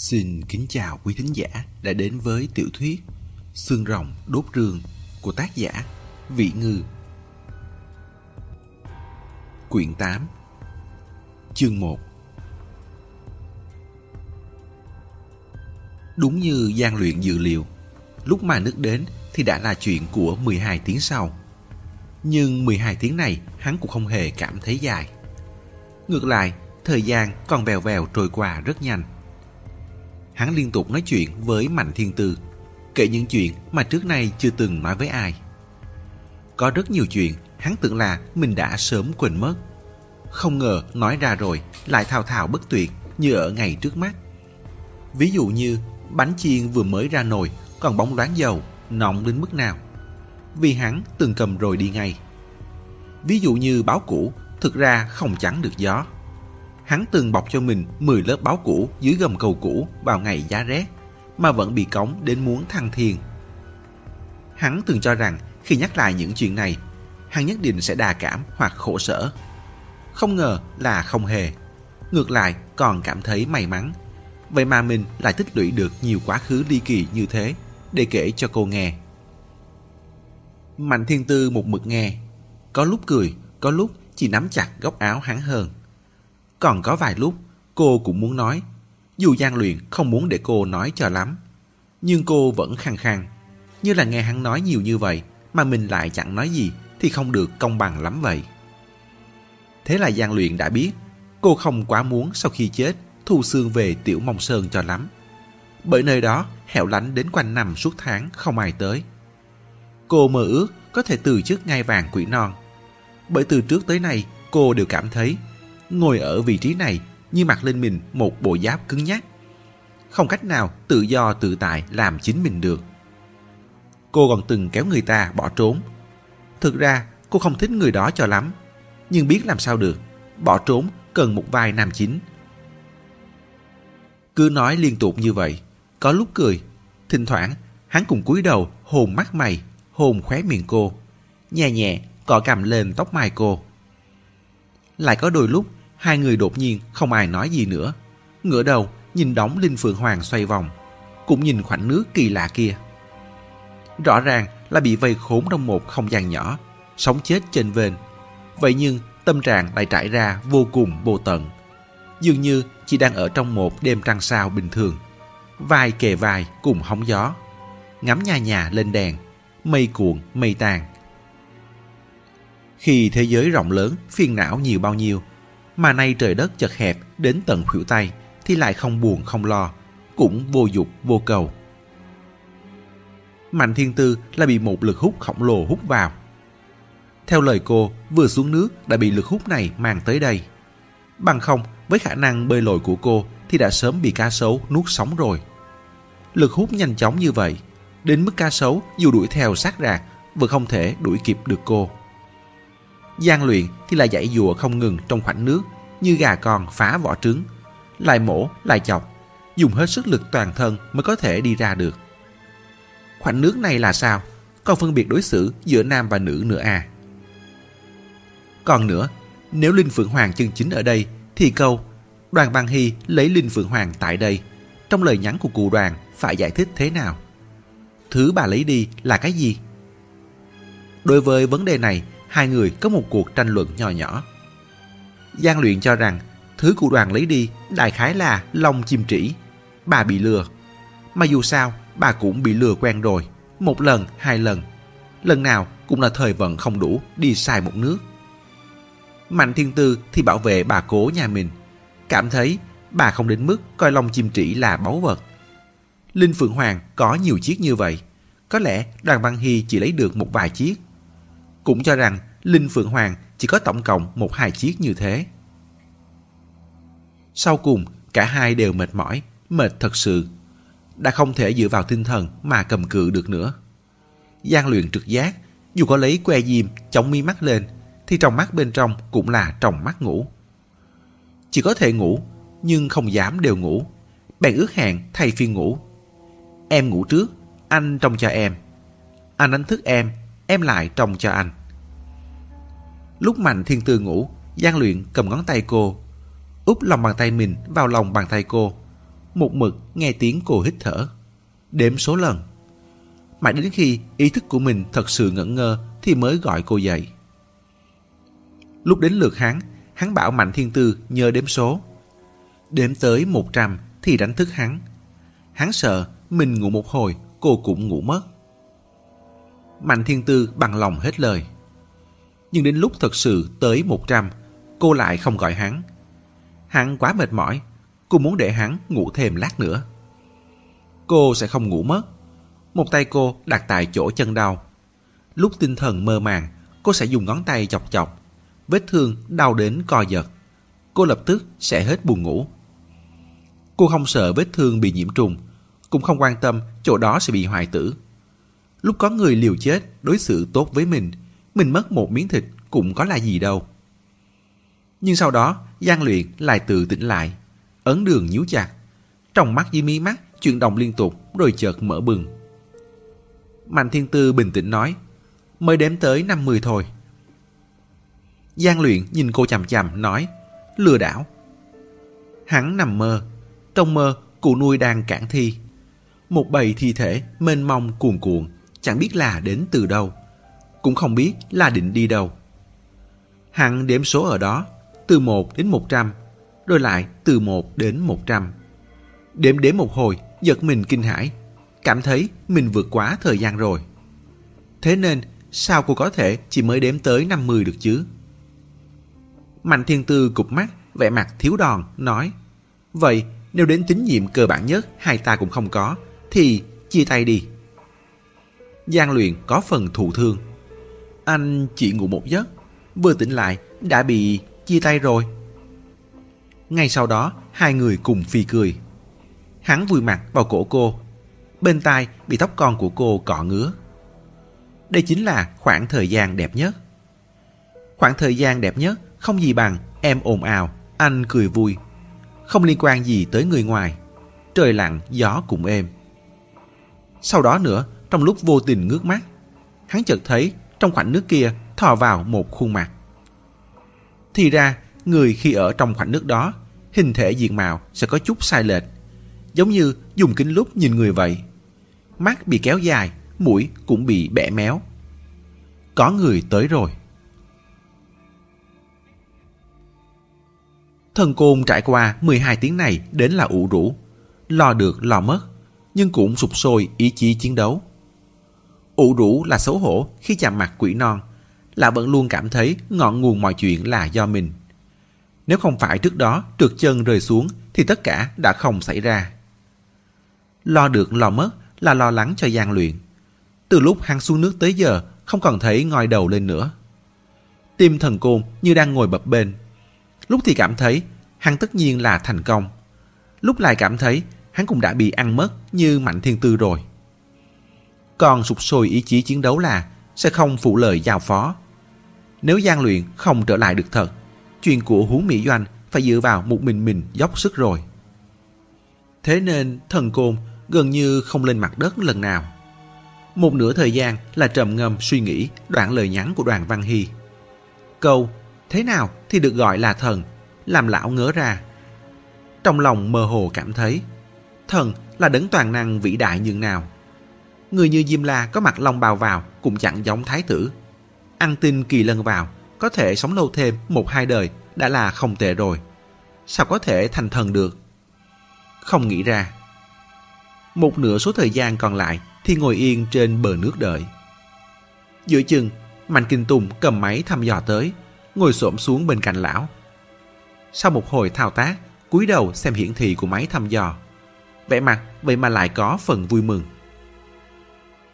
Xin kính chào quý thính giả đã đến với tiểu thuyết Xương rồng đốt rương của tác giả Vĩ Ngư. Quyển 8, chương 1. Đúng như Giang Luyện dự liệu, lúc mà nước đến thì đã là chuyện của 12 tiếng sau. Nhưng 12 tiếng này hắn cũng không hề cảm thấy dài. Ngược lại, thời gian còn vèo vèo trôi qua rất nhanh. Hắn liên tục nói chuyện với Mạnh Thiên Tư, kể những chuyện mà trước nay chưa từng nói với ai. Có rất nhiều chuyện hắn tưởng là mình đã sớm quên mất, không ngờ nói ra rồi lại thao thao bất tuyệt như ở ngày trước mắt. Ví dụ như bánh chiên vừa mới ra nồi còn bóng loáng dầu, nóng đến mức nào, vì hắn từng cầm rồi đi ngay. Ví dụ như báo cũ thực ra không chắn được gió. Hắn từng bọc cho mình 10 lớp báo cũ dưới gầm cầu cũ vào ngày giá rét mà vẫn bị cóng đến muốn thăng thiên. Hắn từng cho rằng khi nhắc lại những chuyện này, hắn nhất định sẽ đà cảm hoặc khổ sở. Không ngờ là không hề, ngược lại còn cảm thấy may mắn. Vậy mà mình lại tích lũy được nhiều quá khứ ly kỳ như thế để kể cho cô nghe. Mạnh Thiên Tư một mực nghe, có lúc cười, có lúc chỉ nắm chặt góc áo hắn hơn. Còn có vài lúc cô cũng muốn nói, dù Giang Luyện không muốn để cô nói cho lắm, nhưng cô vẫn khăng khăng, như là nghe hắn nói nhiều như vậy mà mình lại chẳng nói gì thì không được công bằng lắm vậy. Thế là Giang Luyện đã biết cô không quá muốn sau khi chết thu xương về Tiểu Mông Sơn cho lắm, bởi nơi đó hẻo lánh đến quanh năm suốt tháng không ai tới. Cô mơ ước có thể từ chức ngai vàng quỷ non, bởi từ trước tới nay cô đều cảm thấy ngồi ở vị trí này như mặc lên mình một bộ giáp cứng nhắc, không cách nào tự do tự tại làm chính mình được. Cô còn từng kéo người ta bỏ trốn. Thực ra cô không thích người đó cho lắm, nhưng biết làm sao được, bỏ trốn cần một vai nam chính. Cứ nói liên tục như vậy, có lúc cười, thỉnh thoảng hắn cùng cúi đầu hôn mắt mày, hôn khóe miệng cô, nhẹ nhẹ cọ cằm lên tóc mai cô. Lại có đôi lúc hai người đột nhiên không ai nói gì nữa, ngửa đầu nhìn đống Linh Phượng Hoàng xoay vòng, cũng nhìn khoảnh nước kỳ lạ kia. Rõ ràng là bị vây khốn trong một không gian nhỏ, sống chết chênh vênh, vậy nhưng tâm trạng lại trải ra vô cùng vô tận, dường như chỉ đang ở trong một đêm trăng sao bình thường, vai kề vai cùng hóng gió, ngắm nhà nhà lên đèn, mây cuộn mây tàn. Khi thế giới rộng lớn, phiền não nhiều bao nhiêu, mà nay trời đất chật hẹp đến tận khuỷu tay thì lại không buồn không lo, cũng vô dục vô cầu. Mạnh Thiên Tư là bị một lực hút khổng lồ hút vào. Theo lời cô, vừa xuống nước đã bị lực hút này mang tới đây. Bằng không, với khả năng bơi lội của cô thì đã sớm bị cá sấu nuốt sống rồi. Lực hút nhanh chóng như vậy, đến mức cá sấu dù đuổi theo sát rạc vẫn không thể đuổi kịp được cô. Giang Luyện thì là dãy dùa không ngừng trong khoảnh nước, như gà con phá vỏ trứng, lại mổ, lại chọc, dùng hết sức lực toàn thân mới có thể đi ra được. Khoảnh nước này là sao? Còn phân biệt đối xử giữa nam và nữ nữa à? Còn nữa, nếu Linh Phượng Hoàng chân chính ở đây thì câu Đoàn Văn Hy lấy Linh Phượng Hoàng tại đây trong lời nhắn của cụ Đoàn phải giải thích thế nào? Thứ bà lấy đi là cái gì? Đối với vấn đề này, hai người có một cuộc tranh luận nho nhỏ. Giang Luyện cho rằng thứ cụ Đoàn lấy đi đại khái là lông chim trĩ. Bà bị lừa, mà dù sao bà cũng bị lừa quen rồi, một lần hai lần, lần nào cũng là thời vận không đủ, đi sai một nước. Mạnh Thiên Tư thì bảo vệ bà cố nhà mình, cảm thấy bà không đến mức coi lông chim trĩ là báu vật. Linh Phượng Hoàng có nhiều chiếc như vậy, có lẽ Đoàn Văn Hy chỉ lấy được một vài chiếc, cũng cho rằng Linh Phượng Hoàng chỉ có tổng cộng 1-2 chiếc như thế. Sau cùng cả hai đều mệt mỏi, mệt thật sự, đã không thể dựa vào tinh thần mà cầm cự được nữa. Giang Luyện trực giác, dù có lấy que diêm chống mi mắt lên thì trong mắt bên trong cũng là trong mắt ngủ. Chỉ có thể ngủ, nhưng không dám đều ngủ, bèn ước hẹn thay phiên ngủ. Em ngủ trước, anh trông cho em. Anh đánh thức em lại trông cho anh. Lúc Mạnh Thiên Tư ngủ, Giang Luyện cầm ngón tay cô, úp lòng bàn tay mình vào lòng bàn tay cô, một mực nghe tiếng cô hít thở, đếm số lần. Mãi đến khi ý thức của mình thật sự ngẩn ngơ thì mới gọi cô dậy. Lúc đến lượt hắn, hắn bảo Mạnh Thiên Tư nhớ đếm số. Đếm tới 100 thì đánh thức hắn. Hắn sợ mình ngủ một hồi cô cũng ngủ mất. Mạnh Thiên Tư bằng lòng hết lời. Nhưng đến lúc thật sự tới 100, cô lại không gọi hắn. Hắn quá mệt mỏi, cô muốn để hắn ngủ thêm lát nữa. Cô sẽ không ngủ mất. Một tay cô đặt tại chỗ chân đau. Lúc tinh thần mơ màng, cô sẽ dùng ngón tay chọc chọc. Vết thương đau đến co giật. Cô lập tức sẽ hết buồn ngủ. Cô không sợ vết thương bị nhiễm trùng, cũng không quan tâm chỗ đó sẽ bị hoại tử. Lúc có người liều chết đối xử tốt với mình mất một miếng thịt cũng có là gì đâu. Nhưng sau đó, Giang Luyện lại tự tỉnh lại, ấn đường nhíu chặt, trong mắt dưới mí mắt chuyển động liên tục rồi chợt mở bừng. Mạnh Thiên Tư bình tĩnh nói, mới đếm tới 50 thôi. Giang Luyện nhìn cô chằm chằm nói, lừa đảo. Hắn nằm mơ, trong mơ cụ nuôi đang cản thi. Một bầy thi thể mênh mông cuồn cuộn, chẳng biết là đến từ đâu, cũng không biết là định đi đâu. Hắn đếm số ở đó, từ 1 đến 100, rồi lại từ 1 đến 100. Đếm một hồi, giật mình kinh hãi, cảm thấy mình vượt quá thời gian rồi. Thế nên, sao cô có thể chỉ mới đếm tới 50 được chứ? Mạnh Thiên Tư cụp mắt, vẻ mặt thiếu đòn, nói, vậy nếu đến tín nhiệm cơ bản nhất hai ta cũng không có, thì chia tay đi. Giang Luyện có phần thụ thương. Anh chỉ ngủ một giấc, vừa tỉnh lại đã bị chia tay rồi. Ngay sau đó hai người cùng phì cười. Hắn vùi mặt vào cổ cô, bên tai bị tóc con của cô cọ ngứa. Đây chính là khoảng thời gian đẹp nhất. Khoảng thời gian đẹp nhất không gì bằng em ồn ào, anh cười vui, không liên quan gì tới người ngoài. Trời lặng gió cũng êm. Sau đó nữa, trong lúc vô tình ngước mắt, hắn chợt thấy trong khoảnh nước kia thò vào một khuôn mặt. Thì ra người khi ở trong khoảnh nước đó, hình thể diện mạo sẽ có chút sai lệch, giống như dùng kính lúp nhìn người vậy. Mắt bị kéo dài, mũi cũng bị bẻ méo. Có người tới rồi. Thần côn trải qua 12 tiếng này đến là ủ rũ, lo được lo mất, nhưng cũng sụp sôi ý chí chiến đấu. Ủ rũ là xấu hổ khi chạm mặt quỷ non, là vẫn luôn cảm thấy ngọn nguồn mọi chuyện là do mình. Nếu không phải trước đó trượt chân rơi xuống thì tất cả đã không xảy ra. Lo được lo mất là lo lắng cho Giang Luyện. Từ lúc hắn xuống nước tới giờ không còn thấy ngoi đầu lên nữa. Tim thần côn như đang ngồi bập bênh. Lúc thì cảm thấy hắn tất nhiên là thành công, lúc lại cảm thấy hắn cũng đã bị ăn mất như Mạnh Thiên Tư rồi. Còn sụp sôi ý chí chiến đấu là sẽ không phụ lời giao phó. Nếu Giang Luyện không trở lại được thật, chuyện của Hú Mỹ Doanh phải dựa vào một mình dốc sức rồi. Thế nên thần côn gần như không lên mặt đất lần nào. Một nửa thời gian là trầm ngâm suy nghĩ đoạn lời nhắn của Đoàn Văn Hy. Câu thế nào thì được gọi là thần làm lão ngớ ra. Trong lòng mơ hồ cảm thấy thần là đấng toàn năng vĩ đại nhường nào. Người như Diêm La có mặt long bào vào cũng chẳng giống thái tử. Ăn tin kỳ lân vào có thể sống lâu thêm 1-2 đời đã là không tệ rồi, sao có thể thành thần được? Không nghĩ ra. Một nửa số thời gian còn lại thì ngồi yên trên bờ nước đợi. Giữa chừng Mạnh Kinh Tùng cầm máy thăm dò tới, ngồi xổm xuống bên cạnh lão. Sau một hồi thao tác, cúi đầu xem hiển thị của máy thăm dò, vẻ mặt vậy mà lại có phần vui mừng.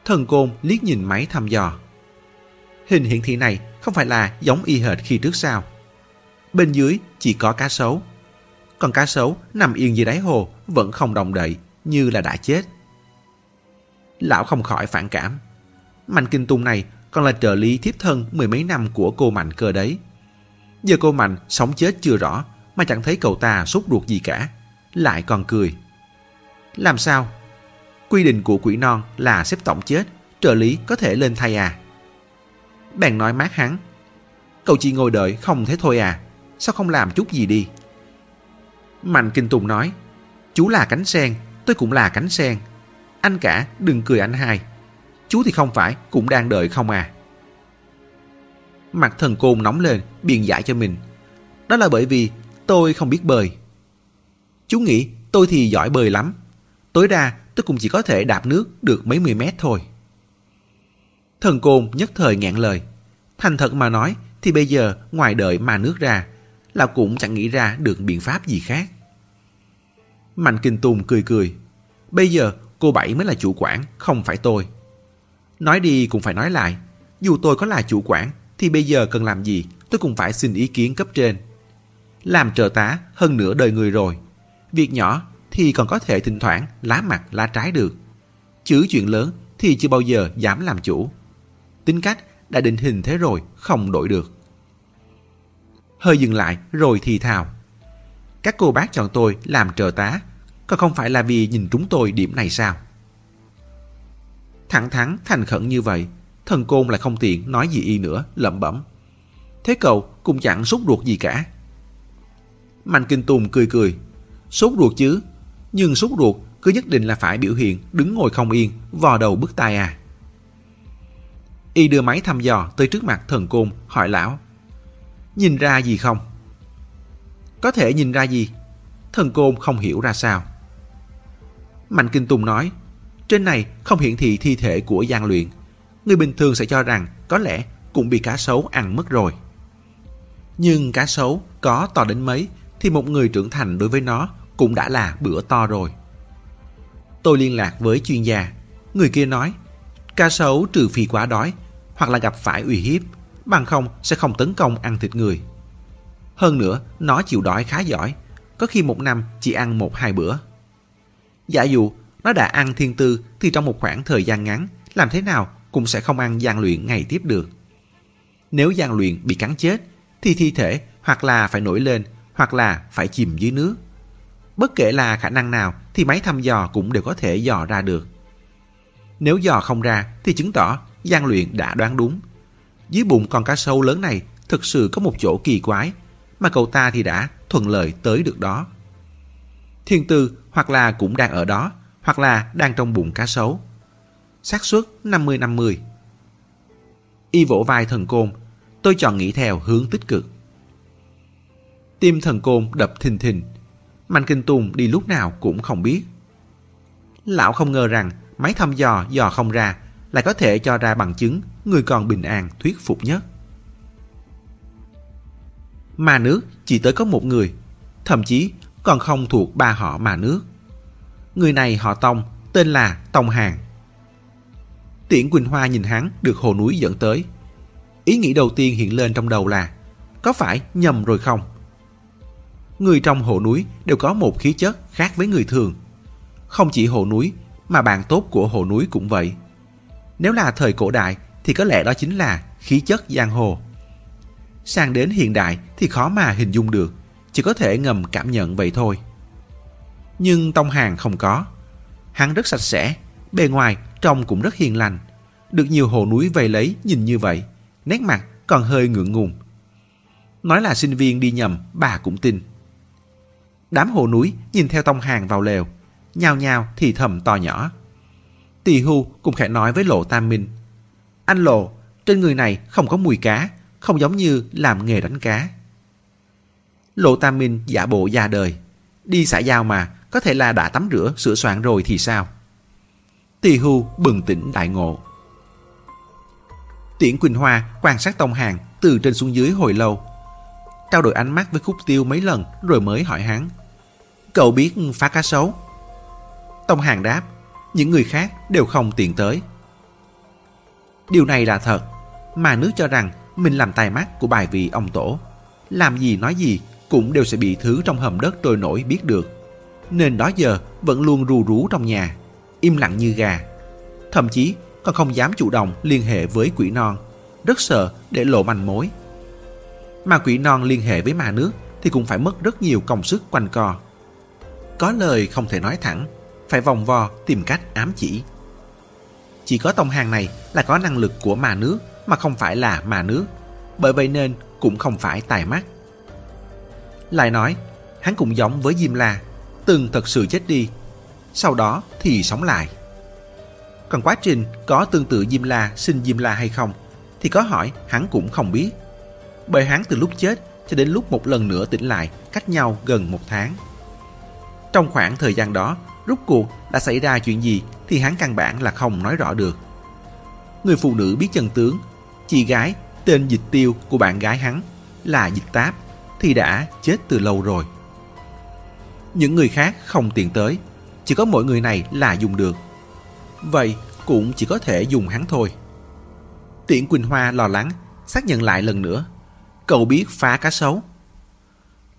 Thần côn liếc nhìn máy thăm dò. Hình hiển thị này không phải là giống y hệt khi trước sao? Bên dưới chỉ có cá sấu, còn cá sấu nằm yên dưới đáy hồ vẫn không động đậy, như là đã chết. Lão không khỏi phản cảm. Mạnh Kinh Tùng này còn là trợ lý thiếp thân 10 mấy năm của cô Mạnh cơ đấy. Giờ cô Mạnh sống chết chưa rõ mà chẳng thấy cậu ta sốt ruột gì cả, lại còn cười. Làm sao? Quy định của quỷ non là xếp tổng chết, trợ lý có thể lên thay à? Bèn nói mát hắn, cậu chỉ ngồi đợi không thế thôi à? Sao không làm chút gì đi? Mạnh Kinh Tùng nói, Chú là cánh sen, tôi cũng là cánh sen. Anh cả đừng cười anh hai. Chú thì không phải cũng đang đợi không à? Mặt Thần Côn nóng lên, biện giải cho mình. Đó là bởi vì tôi không biết bơi. Chú nghĩ tôi thì giỏi bơi lắm. Tối đa tôi cũng chỉ có thể đạp nước được mấy mươi mét thôi. Thần Côn nhất thời nghẹn lời. Thành thật mà nói thì bây giờ ngoài đợi mà nước ra, lão cũng chẳng nghĩ ra được biện pháp gì khác. Mạnh Kinh Tùng cười cười. Bây giờ cô Bảy mới là chủ quản, không phải tôi. Nói đi cũng phải nói lại, dù tôi có là chủ quản thì bây giờ cần làm gì tôi cũng phải xin ý kiến cấp trên. Làm trợ tá hơn nửa đời người rồi, việc nhỏ thì còn có thể thỉnh thoảng lá mặt lá trái được, chứ chuyện lớn thì chưa bao giờ dám làm chủ. Tính cách đã định hình thế rồi, không đổi được. Hơi dừng lại rồi thì thào. Các cô bác chọn tôi làm trợ tá, còn không phải là vì nhìn trúng tôi điểm này sao? Thẳng thắn thành khẩn như vậy, Thần Côn lại không tiện nói gì y nữa, lẩm bẩm. Thế cậu cũng chẳng sốt ruột gì cả. Mạnh Kinh Tùng cười cười. Sốt ruột chứ, nhưng sốt ruột cứ nhất định là phải biểu hiện đứng ngồi không yên, vò đầu bứt tai à? Y đưa máy thăm dò tới trước mặt Thần Côn, hỏi lão. Nhìn ra gì không? Có thể nhìn ra gì? Thần Côn không hiểu ra sao. Mạnh Kinh Tùng nói. Trên này không hiển thị thi thể của Giang Luyện. Người bình thường sẽ cho rằng có lẽ cũng bị cá sấu ăn mất rồi. Nhưng cá sấu có to đến mấy thì một người trưởng thành đối với nó cũng đã là bữa to rồi. Tôi liên lạc với chuyên gia. Người kia nói cá sấu trừ phi quá đói hoặc là gặp phải uy hiếp, bằng không sẽ không tấn công ăn thịt người. Hơn nữa nó chịu đói khá giỏi, có khi một năm chỉ ăn 1-2 bữa. Giả dụ nó đã ăn Thiên Tư thì trong một khoảng thời gian ngắn làm thế nào cũng sẽ không ăn Giang Luyện ngày tiếp được. Nếu Giang Luyện bị cắn chết thì thi thể hoặc là phải nổi lên hoặc là phải chìm dưới nước. Bất kể là khả năng nào thì máy thăm dò cũng đều có thể dò ra được. Nếu dò không ra thì chứng tỏ Giang Luyện đã đoán đúng. Dưới bụng con cá sấu lớn này thực sự có một chỗ kỳ quái mà cậu ta thì đã thuận lợi tới được đó. Thiên Tư hoặc là cũng đang ở đó, hoặc là đang trong bụng cá sấu. Xác suất 50-50. Y vỗ vai Thần Côn. Tôi chọn nghĩ theo hướng tích cực. Tim Thần Côn đập thình thình. Mạnh Kinh Tùng đi lúc nào cũng không biết. Lão không ngờ rằng máy thăm dò không ra lại có thể cho ra bằng chứng người còn bình an thuyết phục nhất. Mà nước chỉ tới có một người, thậm chí còn không thuộc ba họ mà nước. Người này họ Tông, tên là Tông Hàng. Tiễn Quỳnh Hoa nhìn hắn được hồ núi dẫn tới. Ý nghĩ đầu tiên hiện lên trong đầu là có phải nhầm rồi không? Người trong hồ núi đều có một khí chất khác với người thường. Không chỉ hồ núi mà bạn tốt của hồ núi cũng vậy. Nếu là thời cổ đại thì có lẽ đó chính là khí chất giang hồ. Sang đến hiện đại thì khó mà hình dung được, chỉ có thể ngầm cảm nhận vậy thôi. Nhưng Tông Hàng không có. Hắn rất sạch sẽ, bề ngoài trông cũng rất hiền lành. Được nhiều hồ núi vây lấy nhìn như vậy, nét mặt còn hơi ngượng ngùng. Nói là sinh viên đi nhầm bà cũng tin. Đám hồ núi nhìn theo Tông Hàng vào lều, nhao nhao thì thầm to nhỏ. Tỳ Hưu cũng khẽ nói với Lộ Tam Minh. Anh Lộ, trên người này không có mùi cá, không giống như làm nghề đánh cá. Lộ Tam Minh giả bộ già đời. Đi xã giao mà, có thể là đã tắm rửa, sửa soạn rồi thì sao? Tỳ Hưu bừng tỉnh đại ngộ. Tiễn Quỳnh Hoa quan sát Tông Hàng từ trên xuống dưới hồi lâu, trao đổi ánh mắt với Khúc Tiếu mấy lần rồi mới hỏi hắn. Cậu biết phá cá sấu? Tông Hàng đáp, những người khác đều không tiện tới. Điều này là thật, mà nước cho rằng mình làm tai mắt của bài vị ông tổ. Làm gì nói gì cũng đều sẽ bị thứ trong hầm đất trôi nổi biết được. Nên đó giờ vẫn luôn rù rú trong nhà, im lặng như gà. Thậm chí còn không dám chủ động liên hệ với quỷ non, rất sợ để lộ manh mối. Mà quỷ non liên hệ với ma nước thì cũng phải mất rất nhiều công sức quanh co. Có lời không thể nói thẳng, phải vòng vo tìm cách ám chỉ. Chỉ có Tông Hàng này là có năng lực của ma nước mà không phải là ma nước, bởi vậy nên cũng không phải tài mắt. Lại nói, hắn cũng giống với Diêm La, từng thật sự chết đi, sau đó thì sống lại. Còn quá trình có tương tự Diêm La sinh Diêm La hay không thì có hỏi hắn cũng không biết, bởi hắn từ lúc chết cho đến lúc một lần nữa tỉnh lại cách nhau gần một tháng. Trong khoảng thời gian đó rốt cuộc đã xảy ra chuyện gì thì hắn căn bản là không nói rõ được. Người phụ nữ biết chân tướng, chị gái tên Dịch Tiêu của bạn gái hắn là Dịch Táp thì đã chết từ lâu rồi. Những người khác không tiện tới, chỉ có mỗi người này là dùng được, vậy cũng chỉ có thể dùng hắn thôi. Tiễn Quỳnh Hoa lo lắng xác nhận lại lần nữa, cậu biết phá cá sấu.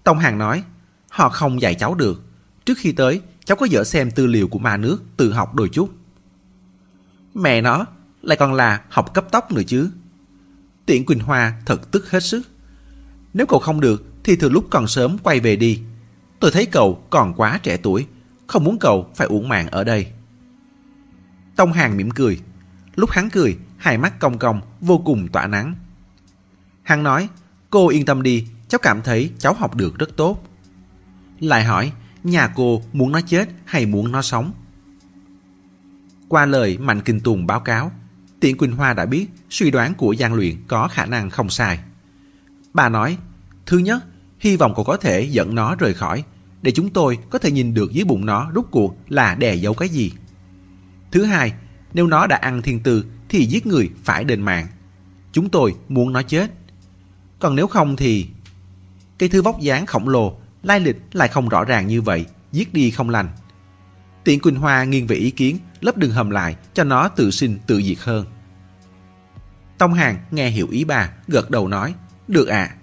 Tông Hàng nói, họ không dạy cháu được, trước khi tới cháu có dở xem tư liệu của ma nước tự học đôi chút. Mẹ nó, lại còn là học cấp tốc nữa chứ. Tiễn Quỳnh Hoa thật tức hết sức. Nếu cậu không được thì từ lúc còn sớm quay về đi, tôi thấy cậu còn quá trẻ tuổi, không muốn cậu phải uổng mạng ở đây. Tông Hàng mỉm cười. Lúc hắn cười, hai mắt cong cong vô cùng tỏa nắng. Hắn nói, cô yên tâm đi, cháu cảm thấy cháu học được rất tốt. Lại hỏi, nhà cô muốn nó chết hay muốn nó sống? Qua lời Mạnh Kinh Tùng báo cáo, Tiễn Quỳnh Hoa đã biết suy đoán của Giang Luyện có khả năng không sai. Bà nói, thứ nhất, hy vọng cậu có thể dẫn nó rời khỏi, để chúng tôi có thể nhìn được dưới bụng nó rút cuộc là đè giấu cái gì. Thứ hai, nếu nó đã ăn thiên tư thì giết người phải đền mạng. Chúng tôi muốn nó chết. Còn nếu không thì... Cái thứ vóc dáng khổng lồ, lai lịch lại không rõ ràng như vậy, giết đi không lành. Tiễn Quỳnh Hoa nghiêng về ý kiến, lấp đường hầm lại cho nó tự sinh tự diệt hơn. Tông Hàng nghe hiểu ý bà, gật đầu nói, được ạ.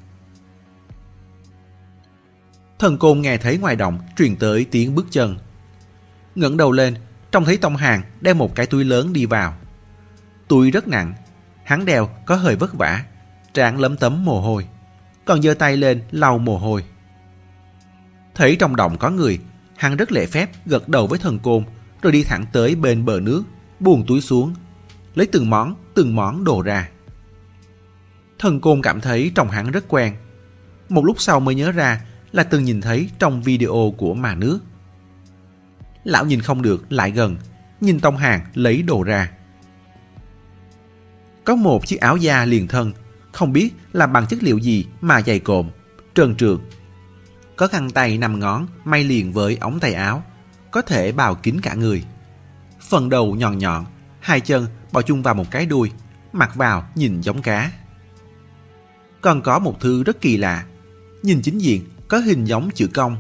Thần Côn nghe thấy ngoài động truyền tới tiếng bước chân, ngẩng đầu lên, trông thấy Tông Hàng đeo một cái túi lớn đi vào. Túi rất nặng, hắn đeo có hơi vất vả, trán lấm tấm mồ hôi, còn giơ tay lên lau mồ hôi. Thấy trong động có người, hắn rất lễ phép gật đầu với Thần Côn, rồi đi thẳng tới bên bờ nước, buông túi xuống, lấy từng món đồ ra. Thần Côn cảm thấy trông hắn rất quen, một lúc sau mới nhớ ra là từng nhìn thấy trong video của mà nước. Lão nhìn không được lại gần, nhìn Tông Hàng lấy đồ ra. Có một chiếc áo da liền thân, không biết là bằng chất liệu gì mà dày cộm, trơn trượt. Có găng tay 5 ngón may liền với ống tay áo, có thể bao kín cả người. Phần đầu nhọn nhọn, hai chân bò chung vào một cái đuôi, mặc vào nhìn giống cá. Còn có một thứ rất kỳ lạ, nhìn chính diện có hình giống chữ cong,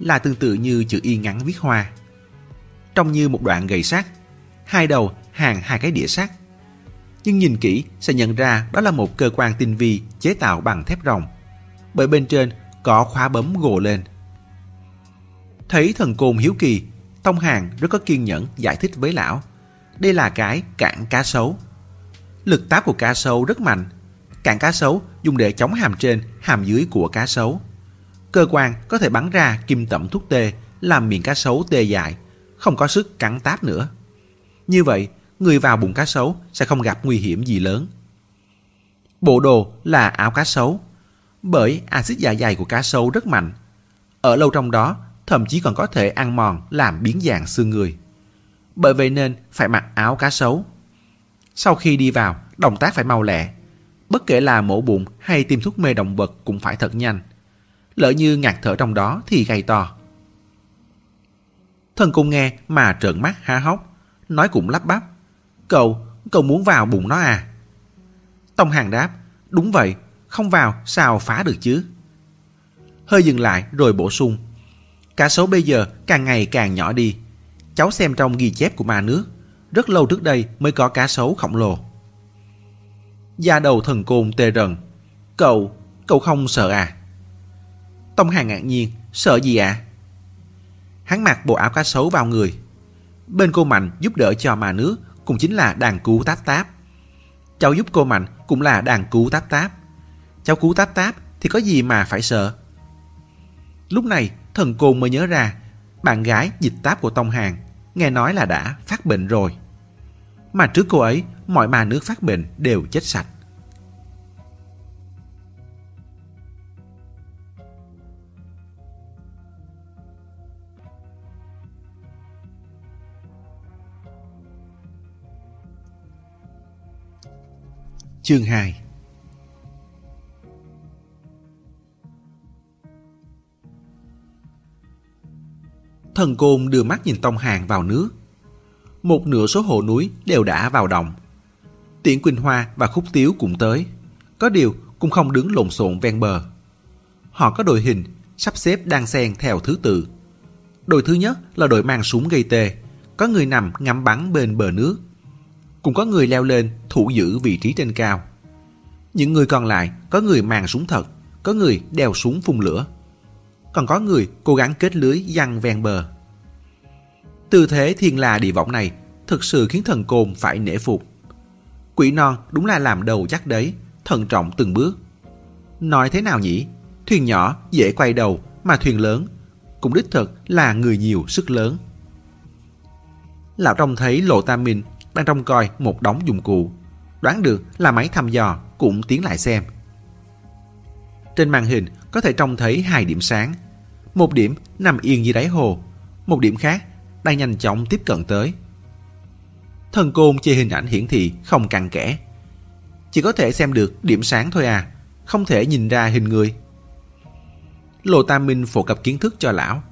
là tương tự như chữ Y ngắn viết hoa, trông như một đoạn gậy sắt, hai đầu hàng hai cái đĩa sắt, nhưng nhìn kỹ sẽ nhận ra đó là một cơ quan tinh vi chế tạo bằng thép rồng, bởi bên trên có khóa bấm gồ lên. Thấy Thần Côn hiếu kỳ, Tông Hàng rất có kiên nhẫn giải thích với lão, đây là cái cản cá sấu. Lực tác của cá sấu rất mạnh, cản cá sấu dùng để chống hàm trên, hàm dưới của cá sấu. Cơ quan có thể bắn ra kim tẩm thuốc tê, làm miệng cá sấu tê dại, không có sức cắn táp nữa. Như vậy, người vào bụng cá sấu sẽ không gặp nguy hiểm gì lớn. Bộ đồ là áo cá sấu, bởi axit dạ dày của cá sấu rất mạnh, ở lâu trong đó thậm chí còn có thể ăn mòn làm biến dạng xương người. Bởi vậy nên phải mặc áo cá sấu. Sau khi đi vào, động tác phải mau lẹ, bất kể là mổ bụng hay tiêm thuốc mê động vật cũng phải thật nhanh, lỡ như ngạt thở trong đó thì gây to. Thần Côn nghe mà trợn mắt há hốc, nói cũng lắp bắp, cậu muốn vào bụng nó à? Tông Hàng đáp, đúng vậy, không vào sao phá được chứ. Hơi dừng lại rồi bổ sung, cá sấu bây giờ càng ngày càng nhỏ đi, cháu xem trong ghi chép của ma nước, rất lâu trước đây mới có cá sấu khổng lồ. Da đầu Thần Côn tê rần, cậu không sợ à? Tông Hàng ngạc nhiên, sợ gì ạ? Hắn mặc bộ áo cá sấu vào người. Bên cô Mạnh giúp đỡ cho mà nước cũng chính là đàn cứu Táp Táp. Cháu giúp cô Mạnh cũng là đàn cứu Táp Táp. Cháu cứu Táp Táp thì có gì mà phải sợ? Lúc này Thần Côn mới nhớ ra, bạn gái Dịch Táp của Tông Hàng nghe nói là đã phát bệnh rồi, mà trước cô ấy mọi ma nước phát bệnh đều chết sạch. Chương 2. Thần Côn đưa mắt nhìn Tông Hàng vào nước. Một nửa số hồ núi đều đã vào đồng. Tiễn Quỳnh Hoa và Khúc Tiếu cũng tới. Có điều cũng không đứng lộn xộn ven bờ. Họ có đội hình sắp xếp đan xen theo thứ tự. Đội thứ nhất là đội mang súng gây tê. Có người nằm ngắm bắn bên bờ nước, cũng có người leo lên thủ giữ vị trí trên cao. Những người còn lại có người mang súng thật, có người đeo súng phun lửa, còn có người cố gắng kết lưới giăng ven bờ. Tư thế thiên la địa võng này thực sự khiến Thần Côn phải nể phục. Quỷ non đúng là làm đầu chắc đấy, thận trọng từng bước. Nói thế nào nhỉ, thuyền nhỏ dễ quay đầu mà thuyền lớn cũng đích thực là người nhiều sức lớn. Lão Đông thấy Lộ Tam Minh đang trông coi một đống dụng cụ, đoán được là máy thăm dò, cũng tiến lại xem. Trên màn hình có thể trông thấy hai điểm sáng, một điểm nằm yên dưới đáy hồ, một điểm khác đang nhanh chóng tiếp cận tới. Thần Côn chia hình ảnh hiển thị không cặn kẽ, chỉ có thể xem được điểm sáng thôi à, không thể nhìn ra hình người. Lộ Tam Minh phổ cập kiến thức cho lão.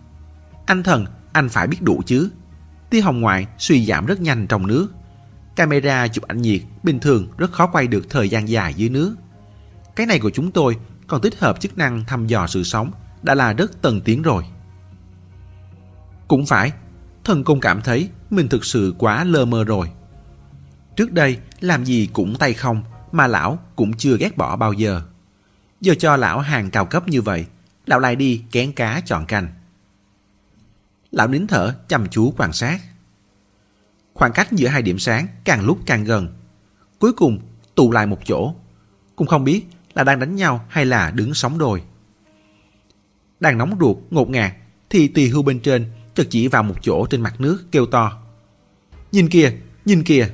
Anh Thần, anh phải biết đủ chứ. Tia hồng ngoại suy giảm rất nhanh trong nước. Camera chụp ảnh nhiệt bình thường rất khó quay được thời gian dài dưới nước. Cái này của chúng tôi còn tích hợp chức năng thăm dò sự sống, đã là rất tân tiến rồi. Cũng phải, Thần Côn cảm thấy mình thực sự quá lơ mơ rồi. Trước đây làm gì cũng tay không mà lão cũng chưa ghét bỏ bao giờ. Giờ cho lão hàng cao cấp như vậy, lão lại đi kén cá chọn canh. Lão nín thở chăm chú quan sát. Khoảng cách giữa hai điểm sáng càng lúc càng gần, cuối cùng tụ lại một chỗ. Cũng không biết là đang đánh nhau hay là đứng sóng đôi. Đang nóng ruột ngột ngạt thì Tỳ Hưu bên trên chợt chỉ vào một chỗ trên mặt nước kêu to: "Nhìn kìa, nhìn kìa!"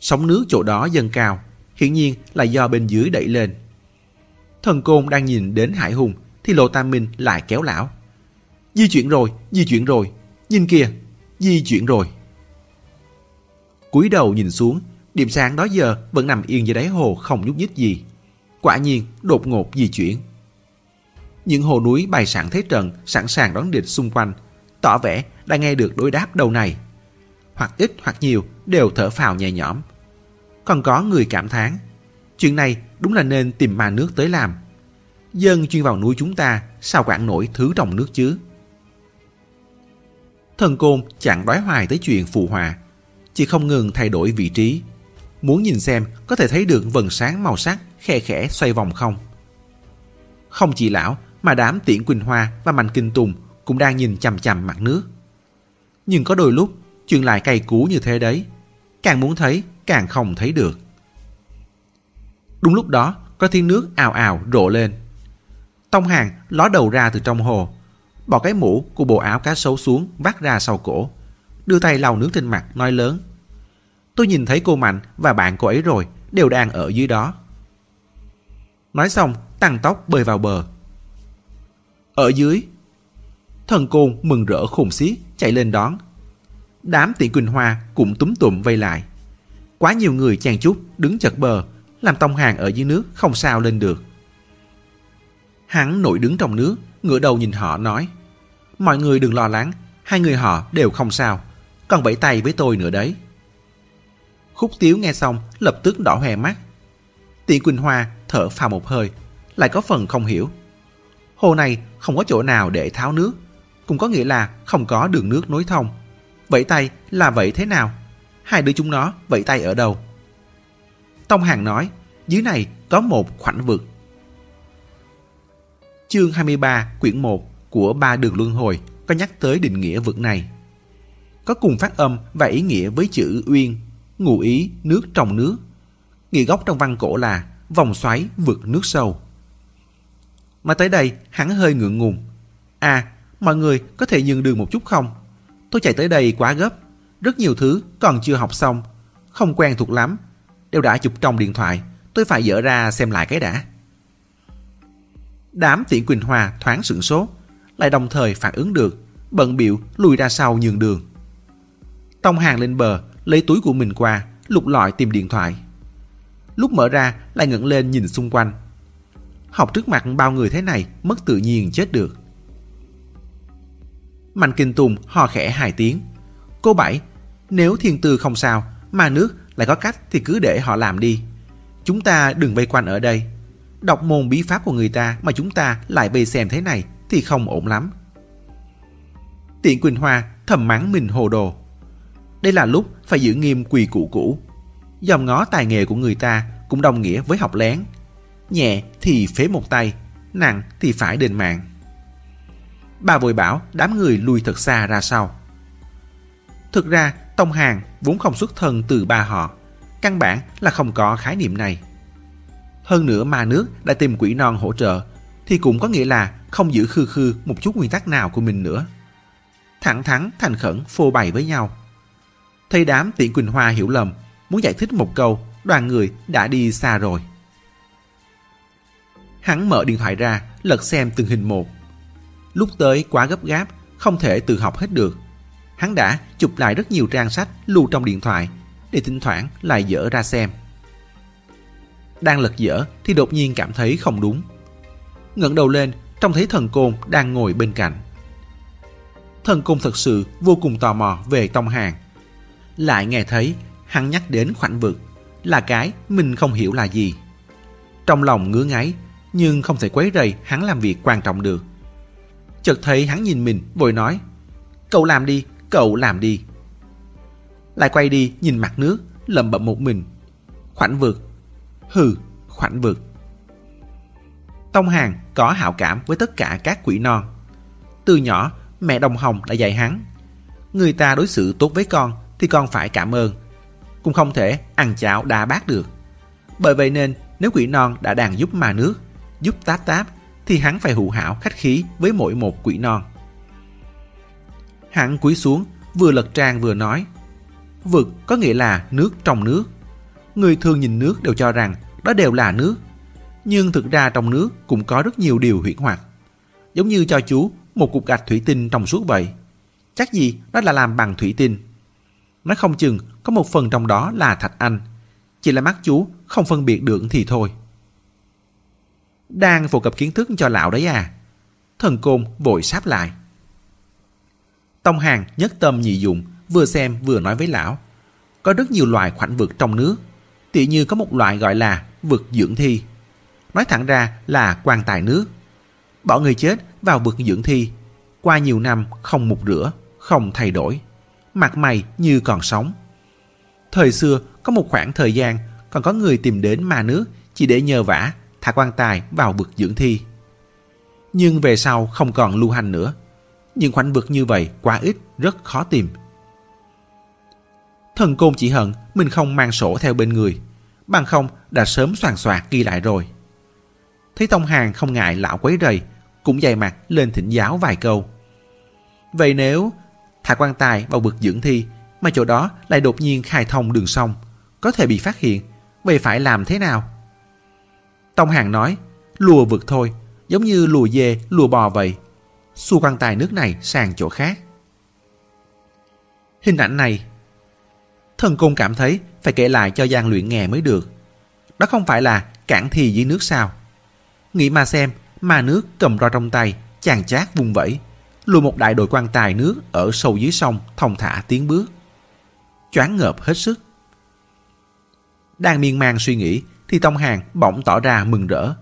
Sóng nước chỗ đó dâng cao, hiển nhiên là do bên dưới đẩy lên. Thần Côn đang nhìn đến hải hùng thì Lộ Tam Minh lại kéo lão: "Di chuyển rồi, di chuyển rồi, nhìn kìa, di chuyển rồi." Cúi đầu nhìn xuống, điểm sáng đó giờ vẫn nằm yên dưới đáy hồ không nhúc nhích gì, quả nhiên đột ngột di chuyển. Những hồ núi bày sẵn thế trận, sẵn sàng đón địch xung quanh, tỏ vẻ đã nghe được đối đáp đầu này. Hoặc ít hoặc nhiều đều thở phào nhẹ nhõm. Còn có người cảm thán: "Chuyện này đúng là nên tìm ma nước tới làm. Dân chuyên vào núi chúng ta sao quản nổi thứ trong nước chứ?" Thần Côn chẳng đoái hoài tới chuyện phù hòa, chỉ không ngừng thay đổi vị trí, muốn nhìn xem có thể thấy được vầng sáng màu sắc khe khẽ xoay vòng không. Không chỉ lão mà đám Tiễn Quỳnh Hoa và Mạnh Kinh Tùng cũng đang nhìn chằm chằm mặt nước. Nhưng có đôi lúc chuyện lại cay cú như thế đấy, càng muốn thấy càng không thấy được. Đúng lúc đó có tiếng nước ào ào rộ lên. Tông Hàng ló đầu ra từ trong hồ, bỏ cái mũ của bộ áo cá sấu xuống vắt ra sau cổ, đưa tay lau nước trên mặt nói lớn: "Tôi nhìn thấy cô Mạnh và bạn cô ấy rồi, đều đang ở dưới đó." Nói xong tăng tốc bơi vào bờ. Ở dưới, Thần Côn mừng rỡ khùng xiết chạy lên đón. Đám Tiễn Quỳnh Hoa cũng túm tụm vây lại. Quá nhiều người chen chúc đứng chật bờ, làm Tông Hàng ở dưới nước không sao lên được. Hắn nổi đứng trong nước, ngửa đầu nhìn họ nói: "Mọi người đừng lo lắng, hai người họ đều không sao, còn vẫy tay với tôi nữa đấy." Khúc Tiếu nghe xong lập tức đỏ hoe mắt. Tiễn Quỳnh Hoa thở phào một hơi, lại có phần không hiểu. Hồ này không có chỗ nào để tháo nước, cũng có nghĩa là không có đường nước nối thông. Vẫy tay là vậy thế nào? Hai đứa chúng nó vẫy tay ở đâu? Tông Hàng nói: "Dưới này có một khoảnh vực." Chương 23 quyển 1 của Ba Đường Luân Hồi có nhắc tới định nghĩa vực này. Có cùng phát âm và ý nghĩa với chữ uyên, ngụ ý nước trong nước. Nghĩa gốc trong văn cổ là vòng xoáy vực nước sâu. Mà tới đây hắn hơi ngượng ngùng. "À, mọi người có thể nhường đường một chút không? Tôi chạy tới đây quá gấp, rất nhiều thứ còn chưa học xong, không quen thuộc lắm, đều đã chụp trong điện thoại, tôi phải dở ra xem lại cái đã." Đám Tiễn Quỳnh Hoa thoáng sửng sốt, lại đồng thời phản ứng được, bận bịu lùi ra sau nhường đường. Tông Hàng lên bờ lấy túi của mình qua lục lọi tìm điện thoại. lúc mở ra lại ngẩng lên nhìn xung quanh. Học trước mặt bao người thế này, mất tự nhiên chết được. Mạnh Kinh Tùng ho khẽ hai tiếng. Cô Bảy, nếu thiên tư không sao, mà nước lại có cách thì cứ để họ làm đi. Chúng ta đừng vây quanh ở đây. Đọc môn bí pháp của người ta mà chúng ta lại bê xem thế này thì không ổn lắm. Tiễn Quỳnh Hoa thầm mắng mình hồ đồ. Đây là lúc phải giữ nghiêm quỳ cũ cũ. Dòm ngó tài nghề của người ta cũng đồng nghĩa với học lén. Nhẹ thì phế một tay, nặng thì phải đền mạng. Bà vội bảo đám người lui thật xa ra sau. Thực ra Tông Hàng vốn không xuất thân từ ba họ, căn bản là không có khái niệm này. Hơn nữa ma nước đã tìm quỷ non hỗ trợ thì cũng có nghĩa là không giữ khư khư một chút nguyên tắc nào của mình nữa. Thẳng thắn thành khẩn phô bày với nhau. Thấy đám Tiễn Quỳnh Hoa hiểu lầm, muốn giải thích một câu, đoàn người đã đi xa rồi. Hắn mở điện thoại ra, lật xem từng hình một. Lúc tới quá gấp gáp, không thể tự học hết được. Hắn đã chụp lại rất nhiều trang sách lưu trong điện thoại, để thỉnh thoảng lại dở ra xem. Đang lật dở thì đột nhiên cảm thấy không đúng. Ngẩng đầu lên, trông thấy Thần Côn đang ngồi bên cạnh. Thần Côn thật sự vô cùng tò mò về Tông Hàng. Lại nghe thấy hắn nhắc đến khoảnh vực, là cái mình không hiểu là gì. Trong lòng ngứa ngáy, nhưng không thể quấy rầy hắn làm việc quan trọng được. Chợt thấy hắn nhìn mình vội nói: "Cậu làm đi, cậu làm đi." Lại quay đi nhìn mặt nước, lẩm bẩm một mình: "Khoảnh vực, hừ, khoảnh vực." Tông Hàng có hảo cảm với tất cả các quỷ non. Từ nhỏ mẹ Đồng Hồng đã dạy hắn: người ta đối xử tốt với con thì con phải cảm ơn, cũng không thể ăn cháo đá bát được. Bởi vậy nên nếu quỷ non đã đang giúp ma nước, giúp Táp Táp, thì hắn phải hữu hảo khách khí với mỗi một quỷ non. Hắn cúi xuống, vừa lật trang vừa nói: "Vực có nghĩa là nước trong nước. Người thường nhìn nước đều cho rằng đó đều là nước, nhưng thực ra trong nước cũng có rất nhiều điều huyễn hoặc. Giống như cho chú một cục gạch thủy tinh trong suốt vậy, chắc gì đó là làm bằng thủy tinh. Nó không chừng có một phần trong đó là thạch anh, chỉ là mắt chú không phân biệt được thì thôi." "Đang phổ cập kiến thức cho lão đấy à?" Thần Côn vội sáp lại. Tông Hàng nhất tâm nhị dụng, vừa xem vừa nói với lão: "Có rất nhiều loài khoảnh vực trong nước, tỉ như có một loại gọi là vực dưỡng thi. Nói thẳng ra là quan tài nước. Bỏ người chết vào vực dưỡng thi, qua nhiều năm không mục rửa, không thay đổi, mặt mày như còn sống. Thời xưa có một khoảng thời gian còn có người tìm đến ma nước chỉ để nhờ vả thả quan tài vào vực dưỡng thi, nhưng về sau không còn lưu hành nữa. Những khoảnh vực như vậy quá ít, rất khó tìm." Thần Côn chỉ hận mình không mang sổ theo bên người, bằng không đã sớm soàn soạt ghi lại rồi. Thấy Tông Hàng không ngại lão quấy rầy, cũng dày mặt lên thỉnh giáo vài câu. "Vậy nếu thả quan tài vào vực dưỡng thi mà chỗ đó lại đột nhiên khai thông đường sông, có thể bị phát hiện, vậy phải làm thế nào?" Tông Hàng nói: "Lùa vực thôi, giống như lùa dê, lùa bò vậy, xua quan tài nước này sang chỗ khác." Hình ảnh này Thần Côn cảm thấy phải kể lại cho Giang Luyện nghe mới được. Đó không phải là cản thi dưới nước sao? Nghĩ mà xem, ma nước cầm roi trong tay, chàng chát vùng vẫy, lùi một đại đội quan tài nước ở sâu dưới sông thong thả tiến bước. Choáng ngợp hết sức. Đang miên man suy nghĩ thì Tông Hàng bỗng tỏ ra mừng rỡ,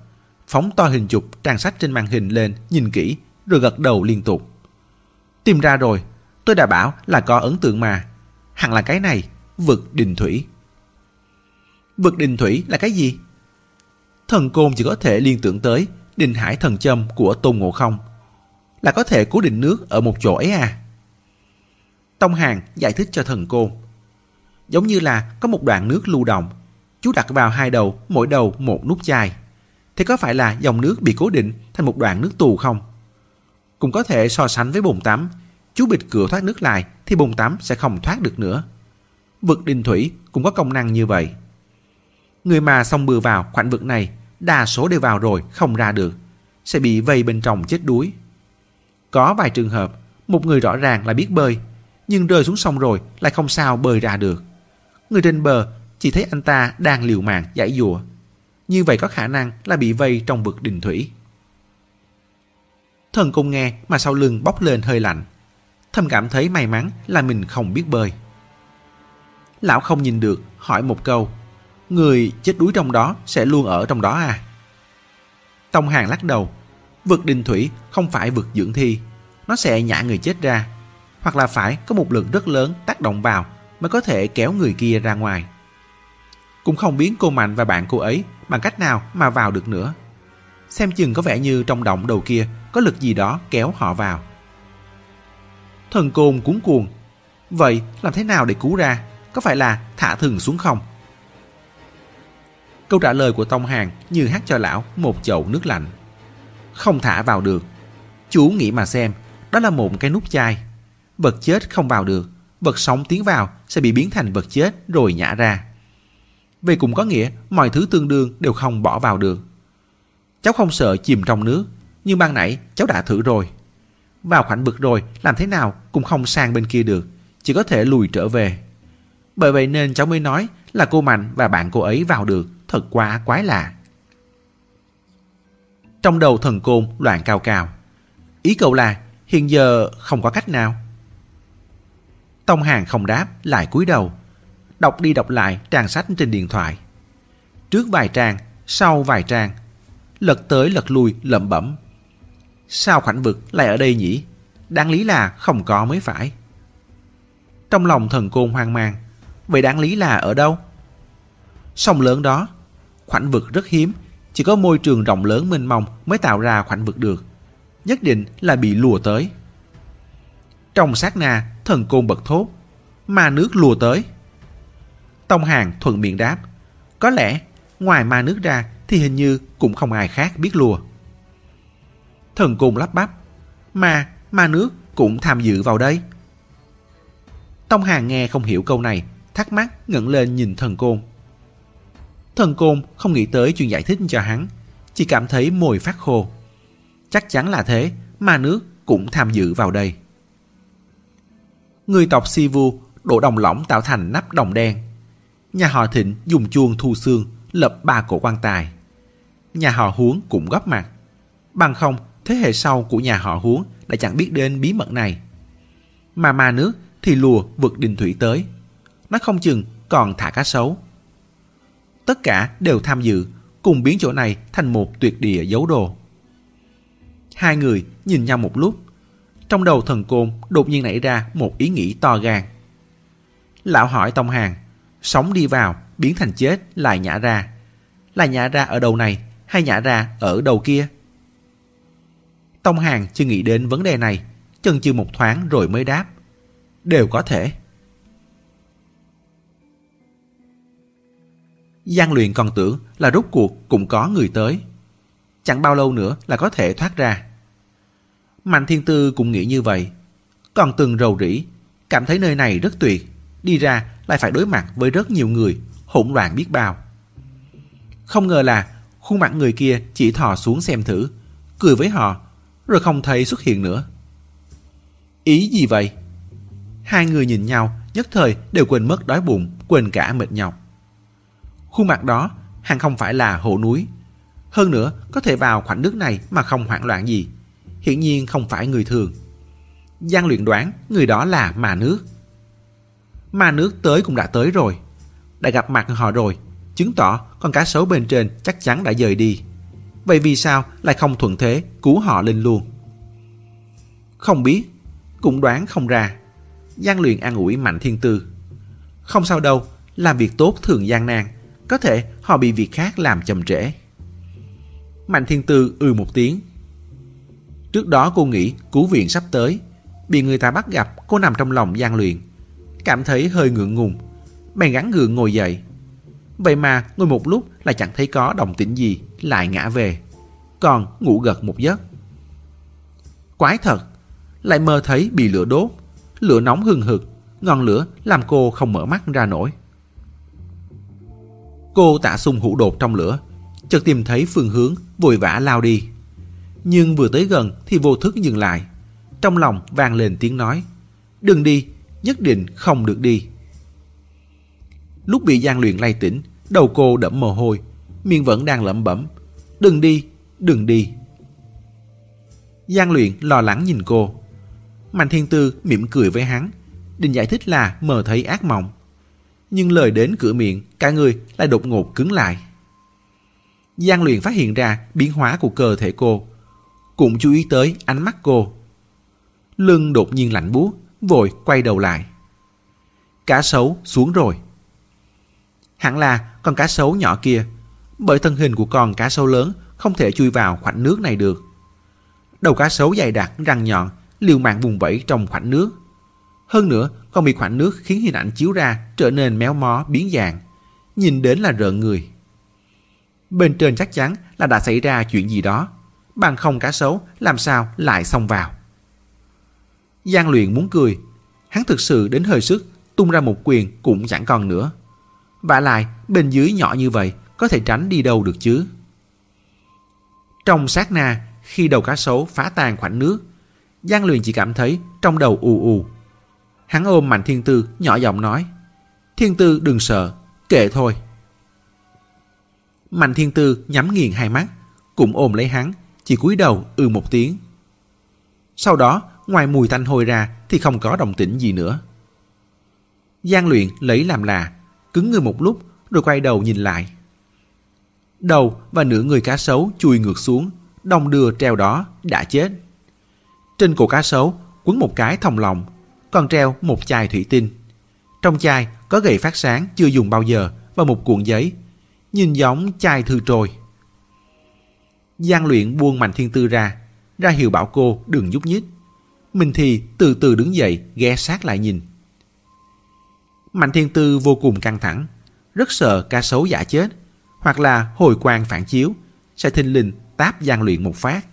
phóng to hình chụp trang sách trên màn hình lên nhìn kỹ, rồi gật đầu liên tục. "Tìm ra rồi, tôi đã bảo là có ấn tượng mà. Hẳn là cái này, vực đình thủy." "Vực đình thủy là cái gì?" Thần Côn chỉ có thể liên tưởng tới Đình Hải Thần Châm của Tôn Ngộ Không, là có thể cố định nước ở một chỗ ấy à? Tông Hàng giải thích cho Thần Côn: "Giống như là có một đoạn nước lưu động, chú đặt vào hai đầu, mỗi đầu một nút chai, thế có phải là dòng nước bị cố định thành một đoạn nước tù không? Cũng có thể so sánh với bồn tắm, chú bịt cửa thoát nước lại thì bồn tắm sẽ không thoát được nữa. Vực đình thủy cũng có công năng như vậy. Người mà xông bừa vào khoảnh vực này đa số đều vào rồi không ra được, sẽ bị vây bên trong chết đuối. Có vài trường hợp một người rõ ràng là biết bơi, nhưng rơi xuống sông rồi lại không sao bơi ra được. Người trên bờ chỉ thấy anh ta đang liều mạng giải giụa. Như vậy có khả năng là bị vây trong vực đình thủy. Thần Côn nghe mà sau lưng bốc lên hơi lạnh, thầm cảm thấy may mắn là mình không biết bơi. Lão không nhìn được, hỏi một câu: người chết đuối trong đó sẽ luôn ở trong đó à? Tông Hàng lắc đầu: vực đình thủy không phải vực dưỡng thi, nó sẽ nhả người chết ra, hoặc là phải có một lượng rất lớn tác động vào mới có thể kéo người kia ra ngoài. Cũng không biết cô Mạnh và bạn cô ấy bằng cách nào mà vào được nữa. Xem chừng có vẻ như trong động đầu kia có lực gì đó kéo họ vào. Thần Côn cuống cuồng: vậy làm thế nào để cứu ra? Có phải là thả thừng xuống không? Câu trả lời của Tông Hàng như hát cho lão một chậu nước lạnh. Không thả vào được. Chú nghĩ mà xem, đó là một cái nút chai. Vật chết không vào được, vật sống tiến vào sẽ bị biến thành vật chết rồi nhả ra. Vậy cũng có nghĩa mọi thứ tương đương đều không bỏ vào được. Cháu không sợ chìm trong nước, nhưng ban nãy cháu đã thử rồi. Vào khoảnh vực rồi, làm thế nào cũng không sang bên kia được, chỉ có thể lùi trở về. Bởi vậy nên cháu mới nói là cô Mạnh và bạn cô ấy vào được, thật quá quái lạ. Trong đầu Thần Côn loạn cao cao. Ý cậu là hiện giờ không có cách nào? Tông Hàng không đáp, lại cúi đầu đọc đi đọc lại trang sách trên điện thoại. Trước vài trang, sau vài trang, lật tới lật lui lẩm bẩm: sao khoảnh vực lại ở đây nhỉ? Đáng lý là không có mới phải. Trong lòng Thần Côn hoang mang. Vậy đáng lý là ở đâu? Sông lớn đó. Khoảnh vực rất hiếm, chỉ có môi trường rộng lớn mênh mông mới tạo ra khoảnh vực được. Nhất định là bị lùa tới. Trong sát na, Thần Côn bật thốt: ma nước lùa tới. Tông Hàng thuận miệng đáp: có lẽ ngoài ma nước ra thì hình như cũng không ai khác biết lùa. Thần Côn lắp bắp: mà ma nước cũng tham dự vào đây? Tông Hàng nghe không hiểu câu này, thắc mắc ngẩng lên nhìn Thần Côn. Thần Côn không nghĩ tới chuyện giải thích cho hắn, chỉ cảm thấy môi phát khô. Chắc chắn là thế, ma nước cũng tham dự vào đây. Người tộc Sivu đổ đồng lỏng tạo thành nắp đồng đen. Nhà họ Thịnh dùng chuông thu xương lập 3 cổ quan tài. Nhà họ Huống cũng góp mặt. Bằng không, thế hệ sau của nhà họ Huống đã chẳng biết đến bí mật này. Mà ma nước thì lùa vực đình thủy tới. Nó không chừng còn thả cá sấu. Tất cả đều tham dự, cùng biến chỗ này thành một tuyệt địa giấu đồ. Hai người nhìn nhau một lúc. Trong đầu Thần Côn đột nhiên nảy ra một ý nghĩ to gan. Lão hỏi Tông Hàng: sống đi vào, biến thành chết lại nhả ra. Là nhả ra ở đầu này hay nhả ra ở đầu kia? Tông Hàng chưa nghĩ đến vấn đề này, chần chừ một thoáng rồi mới đáp: đều có thể. Giang Luyện còn tưởng là rốt cuộc cũng có người tới, chẳng bao lâu nữa là có thể thoát ra. Mạnh Thiên Tư cũng nghĩ như vậy, còn từng rầu rĩ, cảm thấy nơi này rất tuyệt, đi ra lại phải đối mặt với rất nhiều người, hỗn loạn biết bao. Không ngờ là khuôn mặt người kia chỉ thò xuống xem thử, cười với họ, rồi không thấy xuất hiện nữa. Ý gì vậy? Hai người nhìn nhau, nhất thời đều quên mất đói bụng, quên cả mệt nhọc. Khuôn mặt đó hẳn không phải là hổ núi. Hơn nữa, có thể vào khoảnh nước này mà không hoảng loạn gì, hiển nhiên không phải người thường. Giang Luyện đoán người đó là ma nước. Ma nước tới cũng đã tới rồi, đã gặp mặt họ rồi, chứng tỏ con cá sấu bên trên chắc chắn đã dời đi. Vậy vì sao lại không thuận thế cứu họ lên luôn? Không biết, cũng đoán không ra. Giang Luyện an ủi Mạnh Thiên Tư: không sao đâu, làm việc tốt thường gian nan, có thể họ bị việc khác làm chậm trễ. Mạnh Thiên Tư một tiếng: trước đó cô nghĩ cứu viện sắp tới, bị người ta bắt gặp, cô nằm trong lòng Giang Luyện, cảm thấy hơi ngượng ngùng, bèn gắng gượng ngồi dậy. Vậy mà ngồi một lúc là chẳng thấy có động tĩnh gì, lại ngã về, còn ngủ gật một giấc. Quái thật, lại mơ thấy bị lửa đốt, lửa nóng hừng hực, ngọn lửa làm cô không mở mắt ra nổi. Cô tạ sung hữu đột trong lửa, chợt tìm thấy phương hướng, vội vã lao đi. Nhưng vừa tới gần thì vô thức dừng lại, trong lòng vang lên tiếng nói: đừng đi, nhất định không được đi. Lúc bị Giang Luyện lay tỉnh, đầu cô đẫm mồ hôi, miệng vẫn đang lẩm bẩm: "Đừng đi, đừng đi." Giang Luyện lo lắng nhìn cô. Mạnh Thiên Tư mỉm cười với hắn, định giải thích là mơ thấy ác mộng. Nhưng lời đến cửa miệng, cả người lại đột ngột cứng lại. Giang Luyện phát hiện ra biến hóa của cơ thể cô, cũng chú ý tới ánh mắt cô. Lưng đột nhiên lạnh buốt, vội quay đầu lại. Cá sấu xuống rồi. Hẳn là con cá sấu nhỏ kia, bởi thân hình của con cá sấu lớn không thể chui vào khoảnh nước này được. Đầu cá sấu dày đặc, răng nhọn, liều mạng vùng vẫy trong khoảnh nước. Hơn nữa còn bị khoảnh nước khiến hình ảnh chiếu ra trở nên méo mó biến dạng, nhìn đến là rợn người. Bên trên chắc chắn là đã xảy ra chuyện gì đó, bằng không cá sấu làm sao lại xông vào. Giang Luyện muốn cười, hắn thực sự đến hơi sức, tung ra một quyền cũng chẳng còn nữa. Vả lại bên dưới nhỏ như vậy, có thể tránh đi đâu được chứ? Trong sát na, khi đầu cá sấu phá tan khoảnh nước, Giang Luyện chỉ cảm thấy trong đầu ù ù. Hắn ôm Mạnh Thiên Tư nhỏ giọng nói: "Thiên Tư đừng sợ, kệ thôi." Mạnh Thiên Tư nhắm nghiền hai mắt, cũng ôm lấy hắn, chỉ cúi đầu ừ một tiếng. Sau đó, ngoài mùi tanh hôi ra thì không có động tĩnh gì nữa. Giang Luyện lấy làm lạ, cứng người một lúc rồi quay đầu nhìn lại. Đầu và nửa người cá sấu chui ngược xuống, đong đưa treo đó, đã chết. Trên cổ cá sấu quấn một cái thòng lọng, còn treo một chai thủy tinh. Trong chai có gậy phát sáng chưa dùng bao giờ và một cuộn giấy, nhìn giống chai thư trôi. Giang Luyện buông Mạnh Thiên Tư ra, ra hiệu bảo cô đừng nhúc nhích. Mình thì từ từ đứng dậy, ghé sát lại nhìn. Mạnh Thiên Tư vô cùng căng thẳng, rất sợ cá sấu giả chết hoặc là hồi quang phản chiếu sẽ thình lình táp Giang Luyện một phát.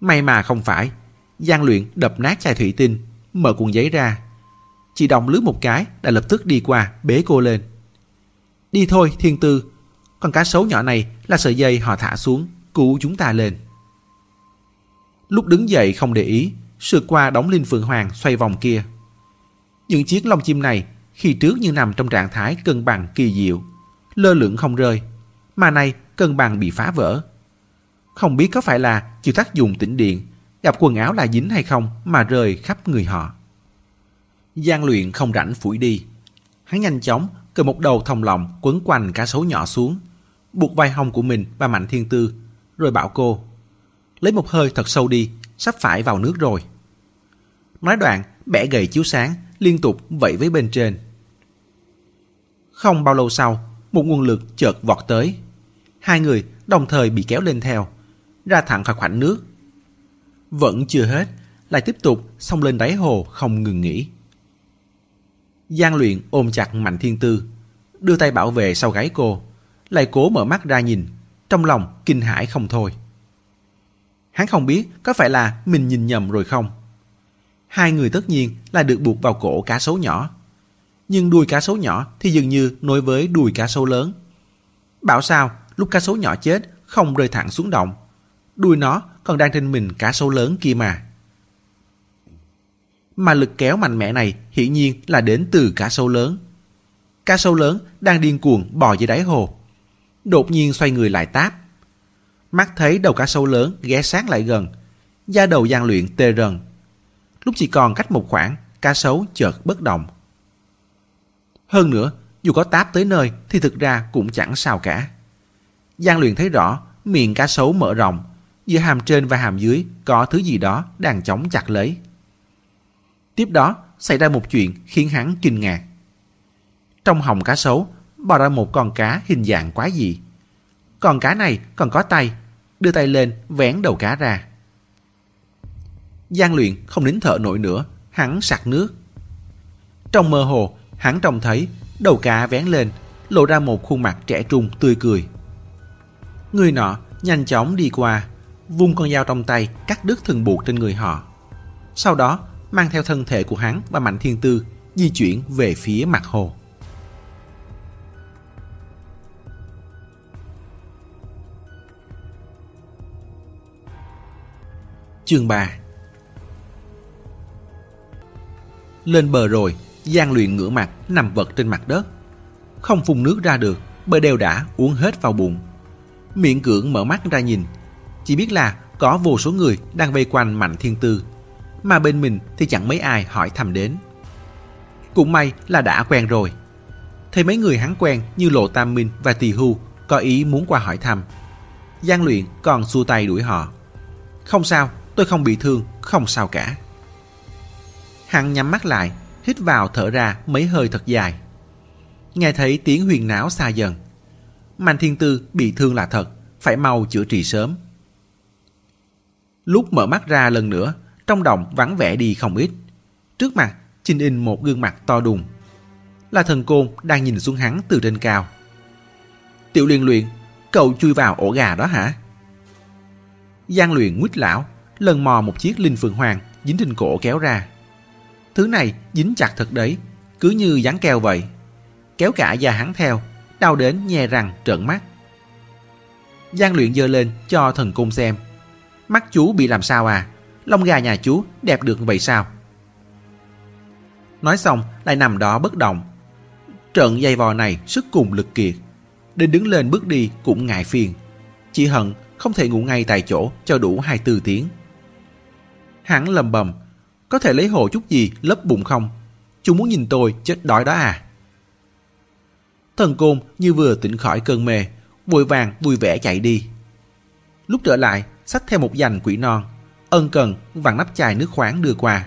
May mà không phải. Giang Luyện đập nát chai thủy tinh, mở cuộn giấy ra, chỉ động lướt một cái đã lập tức đi qua bế cô lên. "Đi thôi Thiên Tư, con cá sấu nhỏ này là sợi dây họ thả xuống cứu chúng ta lên." Lúc đứng dậy không để ý sượt qua đống Linh Phượng Hoàng xoay vòng kia. Những chiếc lông chim này khi trước như nằm trong trạng thái cân bằng kỳ diệu, lơ lửng không rơi, mà nay cân bằng bị phá vỡ. Không biết có phải là chịu tác dụng tĩnh điện, gặp quần áo là dính hay không mà rơi khắp người họ. Giang Luyện không rảnh phủi đi, hắn nhanh chóng cầm một đầu thòng lọng quấn quanh cá sấu nhỏ xuống, buộc vai hông của mình và Mạnh Thiên Tư, rồi bảo cô: "Lấy một hơi thật sâu đi, sắp phải vào nước rồi." Nói đoạn bẻ gậy chiếu sáng, liên tục vẫy với bên trên. Không bao lâu sau, một nguồn lực chợt vọt tới, hai người đồng thời bị kéo lên theo, ra thẳng khỏi khoảnh nước. Vẫn chưa hết, lại tiếp tục xông lên đáy hồ không ngừng nghỉ. Giang Luyện ôm chặt Mạnh Thiên Tư, đưa tay bảo vệ sau gáy cô, lại cố mở mắt ra nhìn, trong lòng kinh hãi không thôi. Hắn không biết có phải là mình nhìn nhầm rồi không. Hai người tất nhiên là được buộc vào cổ cá sấu nhỏ, nhưng đuôi cá sấu nhỏ thì dường như nối với đuôi cá sấu lớn. Bảo sao lúc cá sấu nhỏ chết không rơi thẳng xuống động, đuôi nó còn đang trên mình cá sấu lớn kia mà. Mà lực kéo mạnh mẽ này hiển nhiên là đến từ cá sấu lớn. Cá sấu lớn đang điên cuồng bò dưới đáy hồ, đột nhiên xoay người lại táp. Mắt thấy đầu cá sấu lớn ghé sát lại gần, da đầu Giang Luyện tê rần. Lúc chỉ còn cách một khoảng, cá sấu chợt bất động. Hơn nữa, dù có táp tới nơi thì thực ra cũng chẳng sao cả. Giang Luyện thấy rõ miệng cá sấu mở rộng, giữa hàm trên và hàm dưới có thứ gì đó đang chống chặt lấy. Tiếp đó xảy ra một chuyện khiến hắn kinh ngạc. Trong họng cá sấu bò ra một con cá hình dạng quái dị. Con cá này còn có tay, đưa tay lên vén đầu cá ra. Giang Luyện không nín thở nổi nữa, hắn sặc nước. Trong mơ hồ, hắn trông thấy đầu cá vén lên, lộ ra một khuôn mặt trẻ trung tươi cười. Người nọ nhanh chóng đi qua, vung con dao trong tay cắt đứt thừng buộc trên người họ. Sau đó mang theo thân thể của hắn và Mạnh Thiên Tư di chuyển về phía mặt hồ. Chương 3. Lên bờ rồi, Giang Luyện ngửa mặt nằm vật trên mặt đất, không phun nước ra được bởi đều đã uống hết vào bụng. Miễn cưỡng mở mắt ra nhìn, chỉ biết là có vô số người đang vây quanh Mạnh Thiên Tư, mà bên mình thì chẳng mấy ai hỏi thăm đến. Cũng may là đã quen rồi. Thấy mấy người hắn quen như Lộ Tam Minh và Tỳ Hưu có ý muốn qua hỏi thăm, Giang Luyện còn xua tay đuổi họ. Không sao, tôi không bị thương, không sao cả. Hắn nhắm mắt lại, hít vào thở ra mấy hơi thật dài. Nghe thấy tiếng huyền náo xa dần. Mạnh Thiên Tư bị thương là thật, phải mau chữa trị sớm. Lúc mở mắt ra lần nữa, trong động vắng vẻ đi không ít. Trước mặt chình in một gương mặt to đùng, là Thần Côn đang nhìn xuống hắn từ trên cao. Tiểu Luyện Luyện, cậu chui vào ổ gà đó hả? Giang Luyện nguýt lão, lần mò một chiếc Linh Phượng Hoàng dính trên cổ kéo ra. Thứ này dính chặt thật đấy, cứ như dán keo vậy. Kéo cả da hắn theo, đau đến nhe răng trợn mắt. Giang Luyện giơ lên cho Thần Côn xem. Mắt chú bị làm sao à? Lông gà nhà chú đẹp được vậy sao? Nói xong lại nằm đó bất động. Trận dây vò này sức cùng lực kiệt, đến đứng lên bước đi cũng ngại phiền. Chỉ hận không thể ngủ ngay tại chỗ cho đủ 24 tiếng. Hắn lầm bầm, có thể lấy hồ chút gì lấp bụng không? Chú muốn nhìn tôi chết đói đó à? Thần Côn như vừa tỉnh khỏi cơn mê, vội vàng vui vẻ chạy đi. Lúc trở lại, xách theo một dành quỷ non, ân cần vặn nắp chai nước khoáng đưa qua,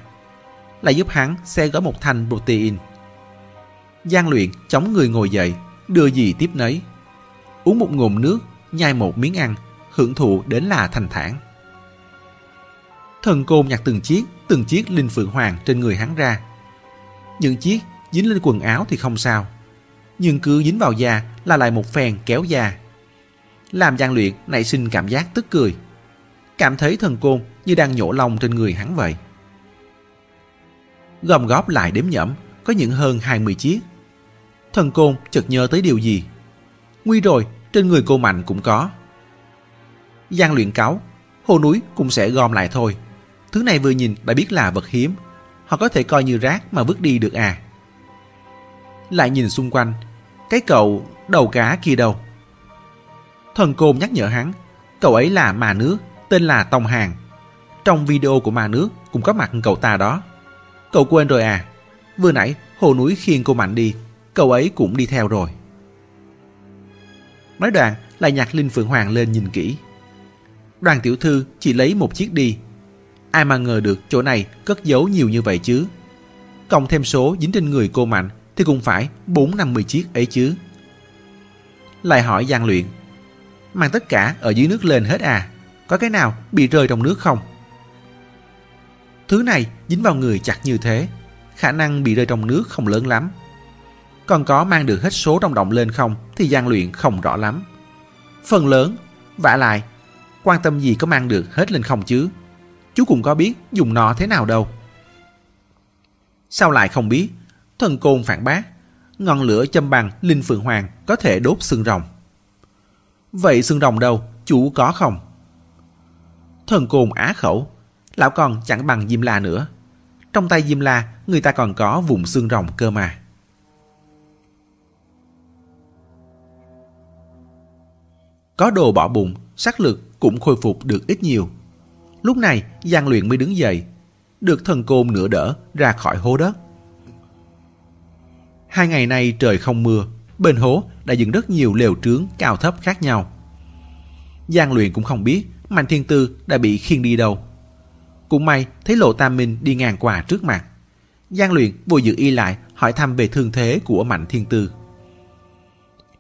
lại giúp hắn xé gỡ một thanh protein. Giang Luyện chống người ngồi dậy, đưa gì tiếp nấy, uống một ngụm nước, nhai một miếng ăn, hưởng thụ đến là thanh thản. Thần Côn nhặt từng chiếc Linh Phượng Hoàng trên người hắn ra. Những chiếc dính lên quần áo thì không sao, nhưng cứ dính vào da là lại một phen kéo da, làm Giang Luyện nảy sinh cảm giác tức cười, cảm thấy Thần Côn như đang nhổ lông trên người hắn vậy. Gom góp lại đếm nhẩm, có những hơn 20 chiếc. Thần Côn chợt nhớ tới điều gì. Nguy rồi, trên người cô Mạnh cũng có. Giang Luyện cáu, hồ núi cũng sẽ gom lại thôi. Thứ này vừa nhìn đã biết là vật hiếm, họ có thể coi như rác mà vứt đi được à? Lại nhìn xung quanh, cái cậu đầu cá kia đâu? Thần Côn nhắc nhở hắn, cậu ấy là ma nước, tên là Tông Hàng. Trong video của ma nước cũng có mặt cậu ta đó. Cậu quên rồi à? Vừa nãy hồ núi khiêng cô Mạnh đi, cậu ấy cũng đi theo rồi. Nói đoạn lại nhặt Linh Phượng Hoàng lên nhìn kỹ. Đoàn tiểu thư chỉ lấy một chiếc đi, ai mà ngờ được chỗ này cất giấu nhiều như vậy chứ. Cộng thêm số dính trên người cô Mạnh thì cũng phải 4-50 chiếc ấy chứ. Lại hỏi Giang Luyện, mang tất cả ở dưới nước lên hết à? Có cái nào bị rơi trong nước không? Thứ này dính vào người chặt như thế, khả năng bị rơi trong nước không lớn lắm. Còn có mang được hết số trong động lên không thì Giang Luyện không rõ lắm. Phần lớn, vả lại, quan tâm gì có mang được hết lên không chứ. Chú cũng có biết dùng nó thế nào đâu. Sao lại không biết? Thần Côn phản bác, ngọn lửa châm bằng Linh Phượng Hoàng có thể đốt xương rồng. Vậy xương rồng đâu, chú có không? Thần Côn á khẩu, lão còn chẳng bằng Diêm La nữa. Trong tay Diêm La người ta còn có vùng xương rồng cơ mà. Có đồ bỏ bụng, sắc lực cũng khôi phục được ít nhiều. Lúc này Giang Luyện mới đứng dậy, được Thần Côn nửa đỡ ra khỏi hố đất. 2 ngày nay trời không mưa, bên hố đã dựng rất nhiều lều trướng cao thấp khác nhau. Giang Luyện cũng không biết Mạnh Thiên Tư đã bị khiêng đi đâu. Cũng may thấy Lộ Tam Minh đi ngang qua trước mặt, Giang Luyện vội giữ y lại hỏi thăm về thương thế của Mạnh Thiên Tư.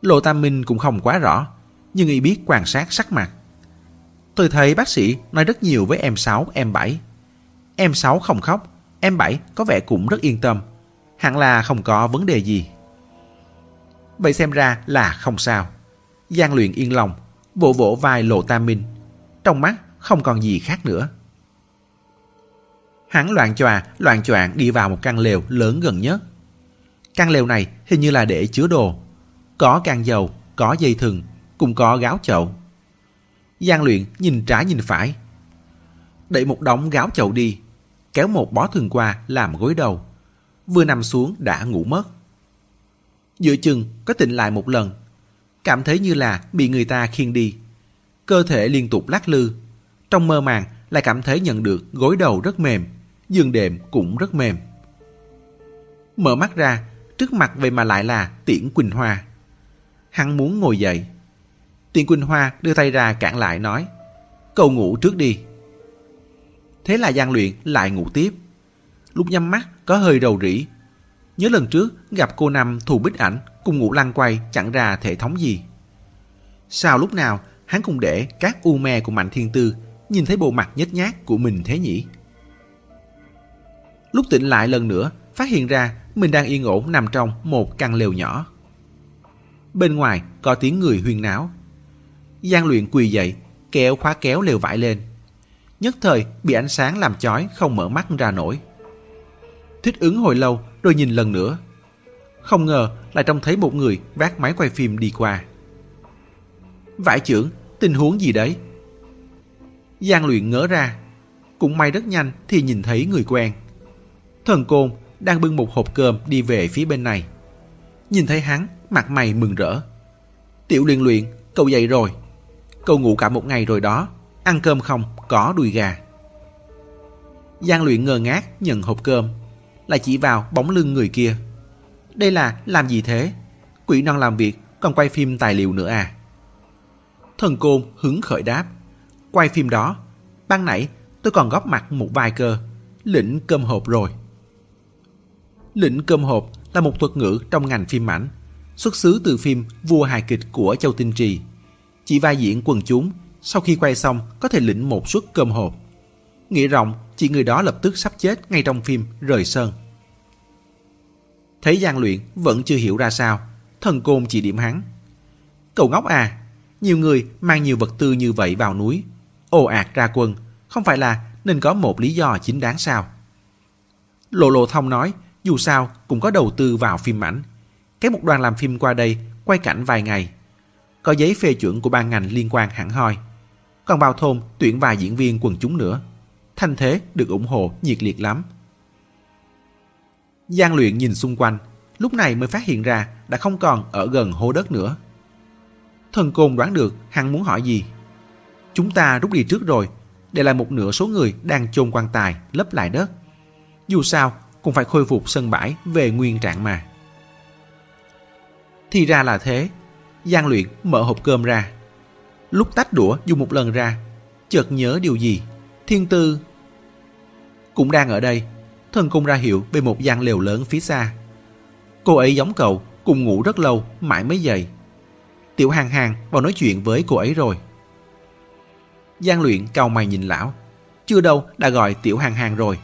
Lộ Tam Minh cũng không quá rõ, nhưng y biết quan sát sắc mặt. Tôi thấy bác sĩ nói rất nhiều với em 6, em 7. Em 6 không khóc, em 7 có vẻ cũng rất yên tâm, hẳn là không có vấn đề gì. Vậy xem ra là không sao. Giang Luyện yên lòng, vỗ vỗ vai Lộ Tam Minh, trong mắt không còn gì khác nữa. Hắn loạng choạng đi vào một căn lều lớn gần nhất. Căn lều này hình như là để chứa đồ, có can dầu, có dây thừng, cũng có gáo chậu. Giang Luyện nhìn trái nhìn phải, đẩy một đống gáo chậu đi, kéo một bó thừng qua làm gối đầu, vừa nằm xuống đã ngủ mất. Giữa chừng có tỉnh lại một lần, cảm thấy như là bị người ta khiêng đi. Cơ thể liên tục lắc lư. Trong mơ màng lại cảm thấy nhận được gối đầu rất mềm, giường đệm cũng rất mềm. Mở mắt ra, trước mặt vậy mà lại là Tiễn Quỳnh Hoa. Hắn muốn ngồi dậy. Tiễn Quỳnh Hoa đưa tay ra cản lại nói: "Cậu ngủ trước đi." Thế là Giang Luyện lại ngủ tiếp. Lúc nhắm mắt có hơi rầu rĩ, nhớ lần trước gặp cô Năm Thù Bích Ảnh cùng ngủ lăn quay chẳng ra thể thống gì. Sao lúc nào hắn cũng để các u mê của Mạnh Thiên Tư nhìn thấy bộ mặt nhếch nhác của mình thế nhỉ? Lúc tỉnh lại lần nữa, phát hiện ra mình đang yên ổn nằm trong một căn lều nhỏ. Bên ngoài có tiếng người huyên náo. Giang Luyện quỳ dậy, kéo khóa kéo lều vải lên. Nhất thời bị ánh sáng làm chói, không mở mắt ra nổi. Thích ứng hồi lâu rồi nhìn lần nữa, không ngờ lại trông thấy một người vác máy quay phim đi qua. "Vải trưởng, tình huống gì đấy?" Giang Luyện ngỡ ra. Cũng may rất nhanh thì nhìn thấy người quen. Thần Côn đang bưng một hộp cơm đi về phía bên này. Nhìn thấy hắn, mặt mày mừng rỡ: "Tiểu Luyện Luyện, cậu dậy rồi. Cậu ngủ cả một ngày rồi đó. Ăn cơm không? Có đùi gà." Giang Luyện ngơ ngác nhận hộp cơm, lại chỉ vào bóng lưng người kia: "Đây là làm gì thế? Quỷ non làm việc còn quay phim tài liệu nữa à?" Thần Côn hứng khởi đáp: "Quay phim đó. Ban nãy tôi còn góp mặt một vài cơ. Lĩnh cơm hộp rồi." Lĩnh cơm hộp là một thuật ngữ trong ngành phim ảnh, xuất xứ từ phim Vua hài kịch của Châu Tinh Trì. Chỉ vai diễn quần chúng, sau khi quay xong có thể lĩnh một suất cơm hộp. Nghĩa rộng, chỉ người đó lập tức sắp chết ngay trong phim rời sơn. Thấy Giang Luyện vẫn chưa hiểu ra sao, Thần Côn chỉ điểm hắn: "Cậu ngốc à, nhiều người mang nhiều vật tư như vậy vào núi, ồ ạt ra quân, không phải là nên có một lý do chính đáng sao?" Lộ Lộ Thông nói: "Dù sao cũng có đầu tư vào phim ảnh, kéo một đoàn làm phim qua đây quay cảnh vài ngày, có giấy phê chuẩn của ban ngành liên quan hẳn hoi, còn vào thôn tuyển vài diễn viên quần chúng nữa, thanh thế được ủng hộ nhiệt liệt lắm." Giang Luyện nhìn xung quanh, lúc này mới phát hiện ra đã không còn ở gần hố đất nữa. Thần Côn đoán được hắn muốn hỏi gì: "Chúng ta rút đi trước rồi, để lại một nửa số người đang chôn quan tài lấp lại đất. Dù sao cũng phải khôi phục sân bãi về nguyên trạng mà." Thì ra là thế. Giang Luyện mở hộp cơm ra, lúc tách đũa dùng một lần ra, chợt nhớ điều gì: "Thiên Tư cũng đang ở đây." Thần Côn ra hiệu về một gian lều lớn phía xa: "Cô ấy giống cậu, cùng ngủ rất lâu mãi mới dậy. Tiểu Hàng Hàng vào nói chuyện với cô ấy rồi." Giang Luyện cau mày nhìn lão: "Chưa đâu đã gọi Tiểu Hàng Hàng rồi.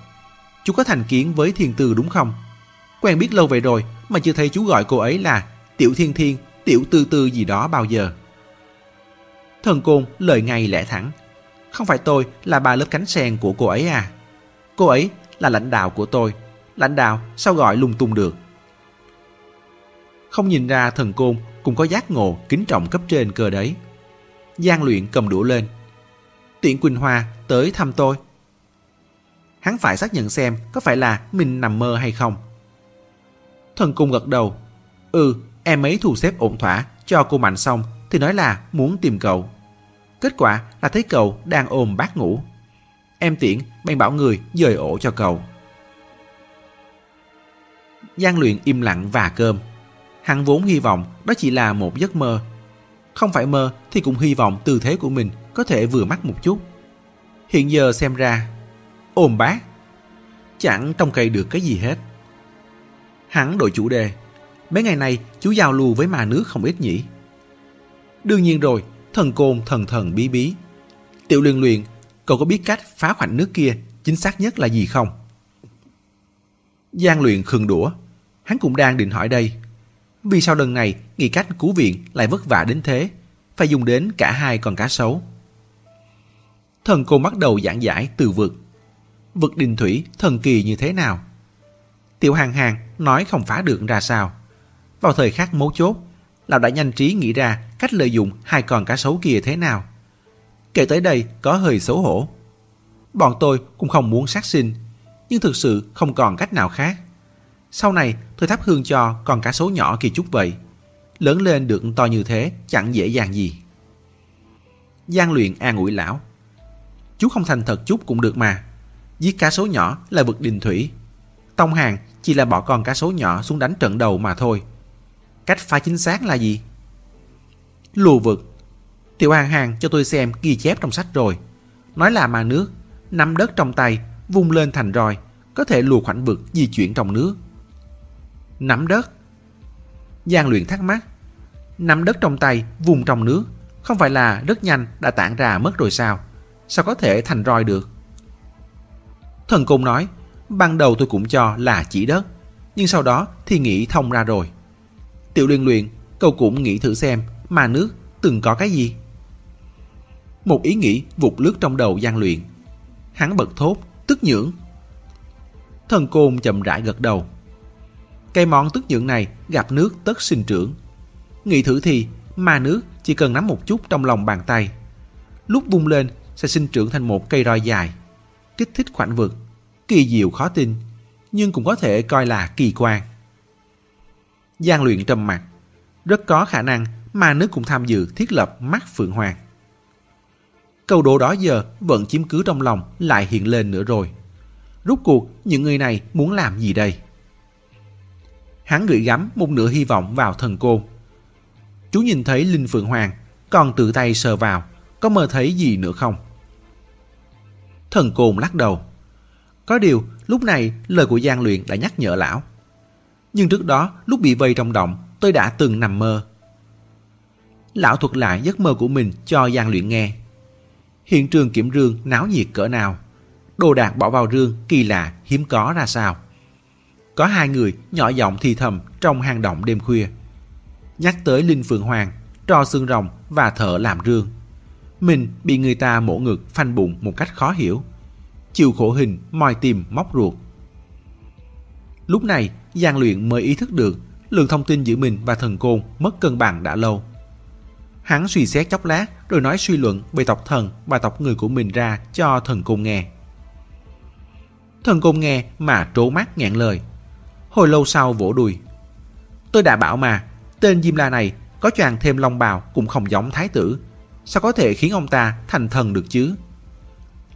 Chú có thành kiến với Thiên Tư đúng không? Quen biết lâu vậy rồi mà chưa thấy chú gọi cô ấy là Tiểu Thiên Thiên, Tiểu Tư Tư gì đó bao giờ." Thần Côn lời ngay lẽ thẳng: "Không phải tôi là bà lớp cánh sen của cô ấy à? Cô ấy là lãnh đạo của tôi. Lãnh đạo sao gọi lung tung được?" Không nhìn ra Thần Côn cũng có giác ngộ kính trọng cấp trên cơ đấy. Giang Luyện cầm đũa lên: "Tiễn Quỳnh Hoa tới thăm tôi." Hắn phải xác nhận xem có phải là mình nằm mơ hay không. Thần Côn gật đầu: "Ừ, em ấy thu xếp ổn thỏa cho cô Mạnh xong thì nói là muốn tìm cậu. Kết quả là thấy cậu đang ôm bát ngủ. Em Tiễn bèn bảo người dời ổ cho cậu." Giang Luyện im lặng và cơm. Hắn vốn hy vọng đó chỉ là một giấc mơ, không phải mơ thì cũng hy vọng tư thế của mình có thể vừa mắt một chút. Hiện giờ xem ra ôm bát chẳng trông cậy được cái gì hết. Hắn đổi chủ đề: "Mấy ngày này chú giao lưu với ma nước không ít nhỉ?" "Đương nhiên rồi." Thần Côn thần bí bí: "Tiểu Luyện Luyện, cậu có biết cách phá khoảnh nước kia chính xác nhất là gì không?" Giang Luyện khừng đũa. Hắn cũng đang định hỏi đây, vì sao lần này nghĩ cách cứu viện lại vất vả đến thế, phải dùng đến cả hai con cá sấu. Thần Côn bắt đầu giảng giải từ vực đình thủy thần kỳ như thế nào, Tiểu Hàng Hàng nói không phá được ra sao. Vào thời khắc mấu chốt, lão đã nhanh trí nghĩ ra cách lợi dụng hai con cá sấu kia thế nào. Kể tới đây có hơi xấu hổ. "Bọn tôi cũng không muốn sát sinh, nhưng thực sự không còn cách nào khác. Sau này tôi thắp hương cho còn cả số nhỏ kỳ chút vậy. Lớn lên được to như thế chẳng dễ dàng gì. Giang Luyện an ủi lão. Chú không thành thật chút cũng được mà. Giết cá số nhỏ là vực đình thủy. Tông Hàng chỉ là bỏ con cá số nhỏ xuống đánh trận đầu mà thôi. Cách phá chính xác là gì? Lùa vực. Tiểu Hàng Hàng cho tôi xem ghi chép trong sách rồi. Nói là mà nước, nắm đất trong tay, vung lên thành roi, có thể lùa khoảnh vực di chuyển trong nước. Nắm đất? Giang Luyện thắc mắc. Nắm đất trong tay, vùng trong nước, không phải là rất nhanh đã tản ra mất rồi sao? Sao có thể thành roi được? Thần Côn nói, ban đầu tôi cũng cho là chỉ đất, nhưng sau đó thì nghĩ thông ra rồi. Tiểu Luyện Luyện, cậu cũng nghĩ thử xem mà nước từng có cái gì? Một ý nghĩ vụt lướt trong đầu Giang Luyện. Hắn bật thốt, tức nhưỡng. Thần Côn chậm rãi gật đầu. Cây món tức nhưỡng này gặp nước tất sinh trưởng. Nghĩ thử thì ma nước chỉ cần nắm một chút trong lòng bàn tay, lúc vung lên sẽ sinh trưởng thành một cây roi dài, kích thích khoảnh vực. Kỳ diệu khó tin, nhưng cũng có thể coi là kỳ quan. Giang Luyện trầm mặc. Rất có khả năng ma nước cũng tham dự thiết lập mắt Phượng Hoàng. Câu đố đó giờ vẫn chiếm cứ trong lòng lại hiện lên nữa rồi. Rốt cuộc những người này muốn làm gì đây? Hắn gửi gắm một nửa hy vọng vào Thần Côn. Chú nhìn thấy Linh Phượng Hoàng, còn tự tay sờ vào, có mơ thấy gì nữa không? Thần Côn lắc đầu. Có điều lúc này lời của Giang Luyện đã nhắc nhở lão. Nhưng trước đó lúc bị vây trong động, tôi đã từng nằm mơ. Lão thuật lại giấc mơ của mình cho Giang Luyện nghe. Hiện trường kiểm rương náo nhiệt cỡ nào, đồ đạc bỏ vào rương kỳ lạ hiếm có ra sao. Có hai người nhỏ giọng thì thầm trong hang động đêm khuya, nhắc tới Linh Phượng Hoàng, trò xương rồng và thợ làm rương. Mình bị người ta mổ ngực phanh bụng một cách khó hiểu, chịu khổ hình moi tim móc ruột. Lúc này Giang Luyện mới ý thức được lượng thông tin giữa mình và Thần Côn mất cân bằng đã lâu. Hắn suy xét chốc lát rồi nói suy luận về tộc thần và tộc người của mình ra cho Thần Côn nghe. Thần Côn nghe mà trố mắt nghẹn lời. Hồi lâu sau vỗ đùi. Tôi đã bảo mà, tên Diêm La này có choàng thêm long bào cũng không giống thái tử. Sao có thể khiến ông ta thành thần được chứ?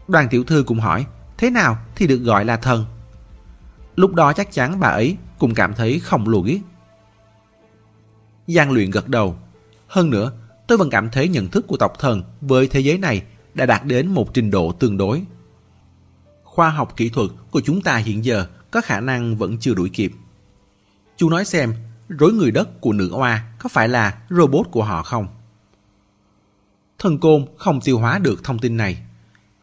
Đoàn tiểu thư cũng hỏi, thế nào thì được gọi là thần? Lúc đó chắc chắn bà ấy cũng cảm thấy không logic. Giang Luyện gật đầu. Hơn nữa, tôi vẫn cảm thấy nhận thức của tộc thần với thế giới này đã đạt đến một trình độ tương đối. Khoa học kỹ thuật của chúng ta hiện giờ có khả năng vẫn chưa đuổi kịp. Chú nói xem, rối người đất của nữ oa có phải là robot của họ không? Thần Côn không tiêu hóa được thông tin này.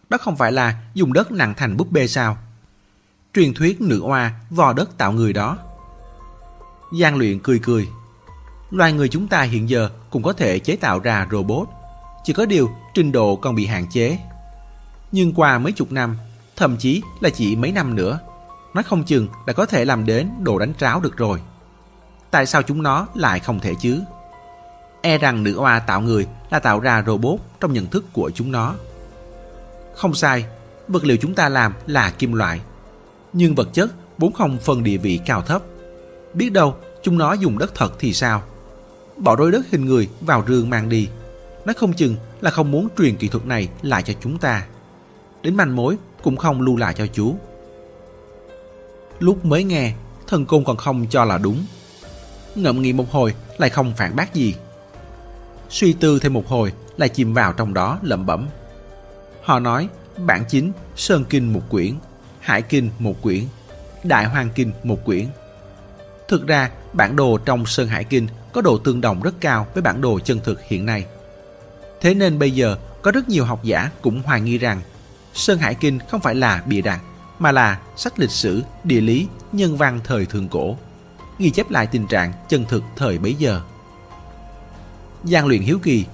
Đó không phải là dùng đất nặng thành búp bê sao? Truyền thuyết nữ oa vò đất tạo người đó. Giang Luyện cười. Loài người chúng ta hiện giờ cũng có thể chế tạo ra robot, chỉ có điều trình độ còn bị hạn chế. Nhưng qua mấy chục năm, thậm chí là chỉ mấy năm nữa, nó không chừng đã có thể làm đến đồ đánh tráo được rồi. Tại sao chúng nó lại không thể chứ? E rằng nữ oa tạo người là tạo ra robot trong nhận thức của chúng nó. Không sai, vật liệu chúng ta làm là kim loại, nhưng vật chất vốn không phân địa vị cao thấp. Biết đâu chúng nó dùng đất thật thì sao? Bỏ đôi đất hình người vào rương mang đi, nó không chừng là không muốn truyền kỹ thuật này lại cho chúng ta. Đến manh mối cũng không lưu lại cho chú. Lúc mới nghe, Thần Côn còn không cho là đúng. Ngậm nghĩ một hồi lại không phản bác gì. Suy tư thêm một hồi lại chìm vào trong đó lẩm bẩm. Họ nói bản chính Sơn Kinh một quyển, Hải Kinh một quyển, Đại Hoàng Kinh một quyển. Thực ra bản đồ trong Sơn Hải Kinh có độ tương đồng rất cao với bản đồ chân thực hiện nay. Thế nên bây giờ có rất nhiều học giả cũng hoài nghi rằng Sơn Hải Kinh không phải là bịa đặt, mà là sách lịch sử, địa lý, nhân văn thời thượng cổ, ghi chép lại tình trạng chân thực thời bấy giờ. Giang Luyện hiếu kỳ.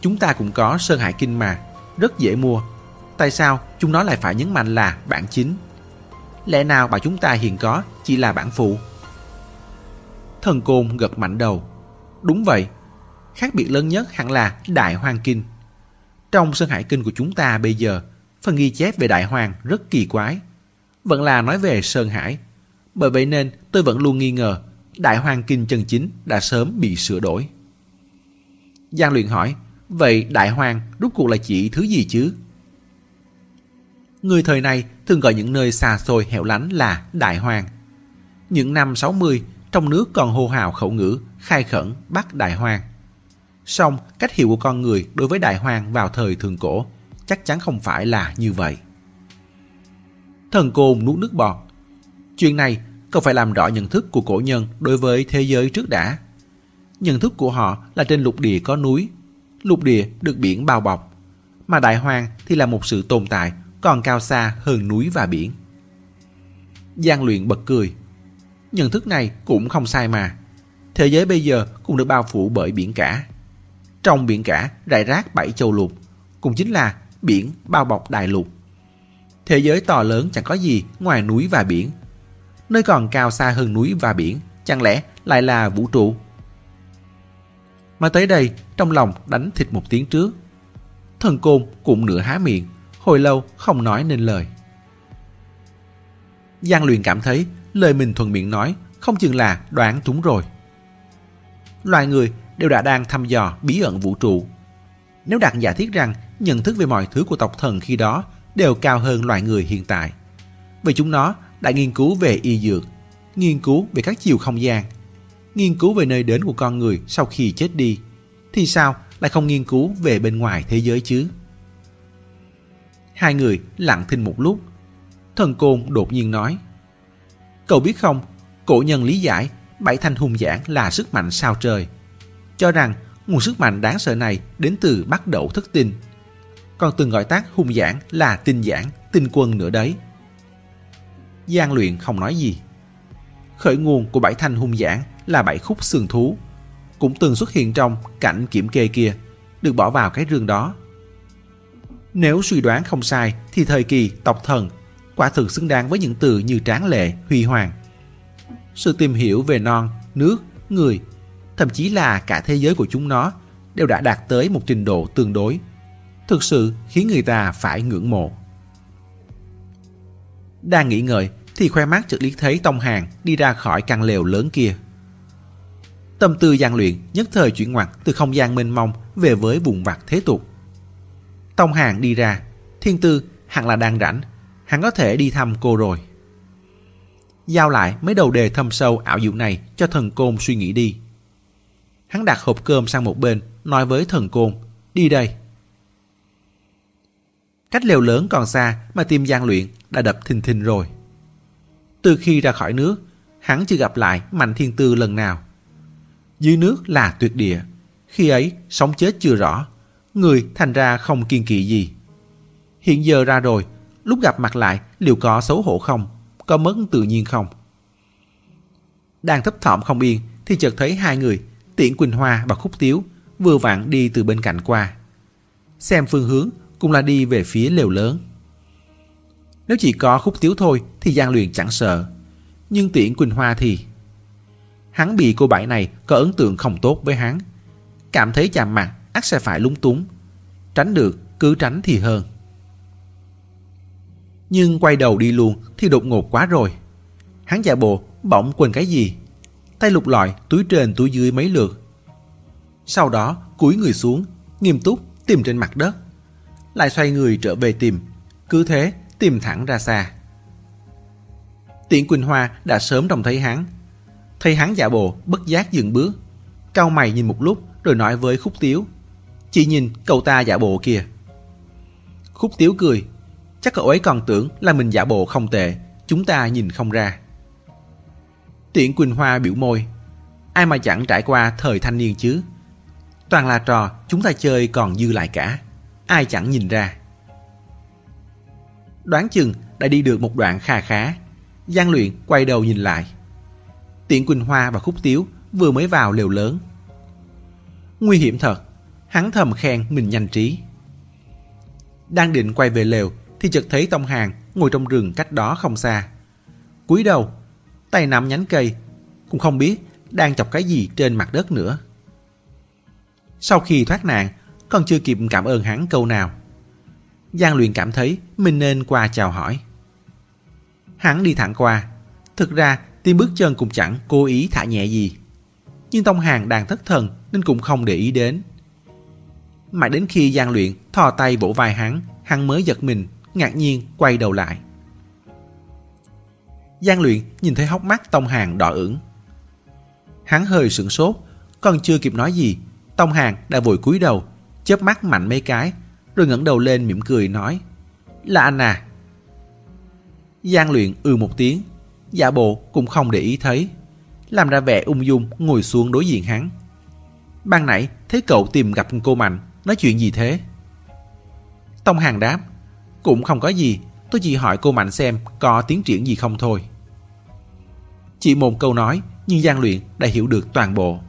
Chúng ta cũng có Sơn Hải Kinh mà, rất dễ mua. Tại sao chúng nó lại phải nhấn mạnh là bản chính? Lẽ nào bảo chúng ta hiện có chỉ là bản phụ? Thần Côn gật mạnh đầu. Đúng vậy, khác biệt lớn nhất hẳn là Đại Hoàng Kinh. Trong Sơn Hải Kinh của chúng ta bây giờ, phần ghi chép về Đại Hoàng rất kỳ quái. Vẫn là nói về Sơn Hải, Bởi vậy nên tôi vẫn luôn nghi ngờ Đại Hoàng Kinh chân chính đã sớm bị sửa đổi. Giang Luyện hỏi, vậy Đại Hoàng rốt cuộc là chỉ thứ gì chứ? Người thời này thường gọi những nơi xa xôi hẻo lánh là Đại Hoàng. Những năm 60, trong nước còn hô hào khẩu ngữ khai khẩn Bắc Đại Hoàng. Song cách hiểu của con người đối với Đại Hoàng vào thời thượng cổ chắc chắn không phải là như vậy. Thần Côn nuốt nước bọt. Chuyện này cần phải làm rõ nhận thức của cổ nhân đối với thế giới trước đã. Nhận thức của họ là trên lục địa có núi, lục địa được biển bao bọc, mà Đại Hoàng thì là một sự tồn tại còn cao xa hơn núi và biển. Giang Luyện bật cười. Nhận thức này cũng không sai mà. Thế giới bây giờ cũng được bao phủ bởi biển cả. Trong biển cả rải rác 7 châu lục, cũng chính là biển bao bọc đại lục. Thế giới to lớn chẳng có gì ngoài núi và biển. Nơi còn cao xa hơn núi và biển chẳng lẽ lại là vũ trụ? Mà tới đây trong lòng đánh thịt một tiếng trước. Thần Côn cũng nửa há miệng, hồi lâu không nói nên lời. Giang Luyện cảm thấy lời mình thuận miệng nói không chừng là đoán trúng rồi. Loài người đều đã đang thăm dò bí ẩn vũ trụ. Nếu đặt giả thiết rằng nhận thức về mọi thứ của tộc thần khi đó đều cao hơn loài người hiện tại, vì chúng nó đã nghiên cứu về y dược, nghiên cứu về các chiều không gian, nghiên cứu về nơi đến của con người sau khi chết đi, thì sao lại không nghiên cứu về bên ngoài thế giới chứ? Hai người lặng thinh một lúc. Thần Côn đột nhiên nói, cậu biết không, cổ nhân lý giải bảy thanh hùng giảng là sức mạnh sao trời, cho rằng nguồn sức mạnh đáng sợ này đến từ Bắc Đẩu Thất Tinh, còn từng gọi tác hùng giảng là tinh giảng, tinh quân nữa đấy. Giang Luyện không nói gì. Khởi nguồn của bảy thanh hung giảng là 7 khúc xương thú, cũng từng xuất hiện trong cảnh kiểm kê kia, được bỏ vào cái rương đó. Nếu suy đoán không sai thì thời kỳ tộc thần quả thực xứng đáng với những từ như tráng lệ, huy hoàng. Sự tìm hiểu về non, nước, người, thậm chí là cả thế giới của chúng nó đều đã đạt tới một trình độ tương đối, thực sự khiến người ta phải ngưỡng mộ. Đang nghĩ ngợi thì khoe mắt chợt liếc thấy Tông Hàng đi ra khỏi căn lều lớn kia. Tâm tư Giang Luyện nhất thời chuyển ngoặt từ không gian mênh mông về với vùng vặt thế tục. Tông Hàng đi ra, Thiên Tư hẳn là đang rảnh, hắn có thể đi thăm cô rồi. Giao lại mấy đầu đề thâm sâu ảo diệu này cho Thần Côn suy nghĩ đi. Hắn đặt hộp cơm sang một bên, nói với Thần Côn, đi đây. Cách lều lớn còn xa mà tim Giang Luyện đã đập thình thình rồi. Từ khi ra khỏi nước, hắn chưa gặp lại Mạnh Thiên Tư lần nào. Dưới nước là tuyệt địa, khi ấy sống chết chưa rõ, người thành ra không kiêng kỵ gì. Hiện giờ ra rồi, lúc gặp mặt lại liệu có xấu hổ không, có mất tự nhiên không? Đang thấp thỏm không yên thì chợt thấy hai người Tiễn Quỳnh Hoa và Khúc Tiếu vừa vặn đi từ bên cạnh qua. Xem phương hướng cũng là đi về phía lều lớn. Nếu chỉ có Khúc Tiếu thôi thì Giang Luyện chẳng sợ, nhưng Tiễn Quỳnh Hoa thì hắn bị cô bảy này có ấn tượng không tốt với hắn, cảm thấy chạm mặt ắt sẽ phải lúng túng, tránh được cứ tránh thì hơn. Nhưng quay đầu đi luôn thì đột ngột quá rồi. Hắn giả bộ bỗng quên cái gì, tay lục lọi túi trên túi dưới mấy lượt, sau đó cúi người xuống nghiêm túc tìm trên mặt đất, lại xoay người trở về tìm, cứ thế tìm thẳng ra xa. Tiễn Quỳnh Hoa đã sớm trông thấy hắn, giả bộ bất giác dừng bước, cau mày nhìn một lúc rồi nói với Khúc Tiếu, chị nhìn cậu ta giả bộ kìa. Khúc Tiếu cười, chắc cậu ấy còn tưởng là mình giả bộ không tệ, chúng ta nhìn không ra. Tiễn Quỳnh Hoa biểu môi, ai mà chẳng trải qua thời thanh niên chứ, toàn là trò chúng ta chơi còn dư lại cả, ai chẳng nhìn ra. Đoán chừng đã đi được một đoạn kha khá, Giang Luyện quay đầu nhìn lại. Tiễn Quỳnh Hoa và Khúc Tiếu vừa mới vào lều lớn. Nguy hiểm thật, hắn thầm khen mình nhanh trí. Đang định quay về lều thì chợt thấy Tông Hàng ngồi trong rừng cách đó không xa, cúi đầu, tay nắm nhánh cây, cũng không biết đang chọc cái gì trên mặt đất nữa. Sau khi thoát nạn, còn chưa kịp cảm ơn hắn câu nào, Giang Luyện cảm thấy mình nên qua chào hỏi. Hắn đi thẳng qua, Thực ra Tim Bước Chân cũng chẳng cố ý thả nhẹ gì, nhưng Tông Hàng đang thất thần nên cũng không để ý đến. Mãi đến khi Giang Luyện thò tay vỗ vai hắn, hắn mới giật mình, ngạc nhiên quay đầu lại. Giang Luyện nhìn thấy hốc mắt Tông Hàng đỏ ửng. Hắn hơi sửng sốt, còn chưa kịp nói gì, Tông Hàng đã vội cúi đầu, chớp mắt mạnh mấy cái, rồi ngẩng đầu lên mỉm cười nói: "Là anh à." Giang Luyện ừ một tiếng, giả bộ cũng không để ý thấy, làm ra vẻ ung dung ngồi xuống đối diện hắn. "Ban nãy thấy cậu tìm gặp cô Mạnh, nói chuyện gì thế?" Tông Hàng đáp: "Cũng không có gì, tôi chỉ hỏi cô Mạnh xem có tiến triển gì không thôi." Chỉ một câu nói nhưng Giang Luyện đã hiểu được toàn bộ.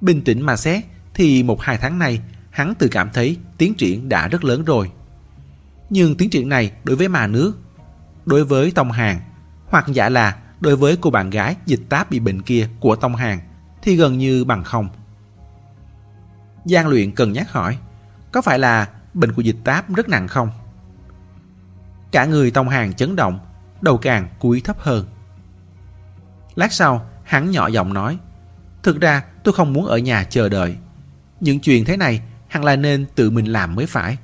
Bình tĩnh mà xét thì 1-2 tháng nay hắn tự cảm thấy tiến triển đã rất lớn rồi. Nhưng tiến triển này đối với mà nước, đối với Tông Hàng, hoặc giả là đối với cô bạn gái Dịch Táp bị bệnh kia của Tông Hàng thì gần như bằng không. Giang Luyện cân nhắc hỏi: "Có phải là bệnh của Dịch Táp rất nặng không?" Cả người Tông Hàng chấn động, đầu càng cúi thấp hơn. Lát sau hắn nhỏ giọng nói: "Thực ra tôi không muốn ở nhà chờ đợi. Những chuyện thế này hẳn là nên tự mình làm mới phải,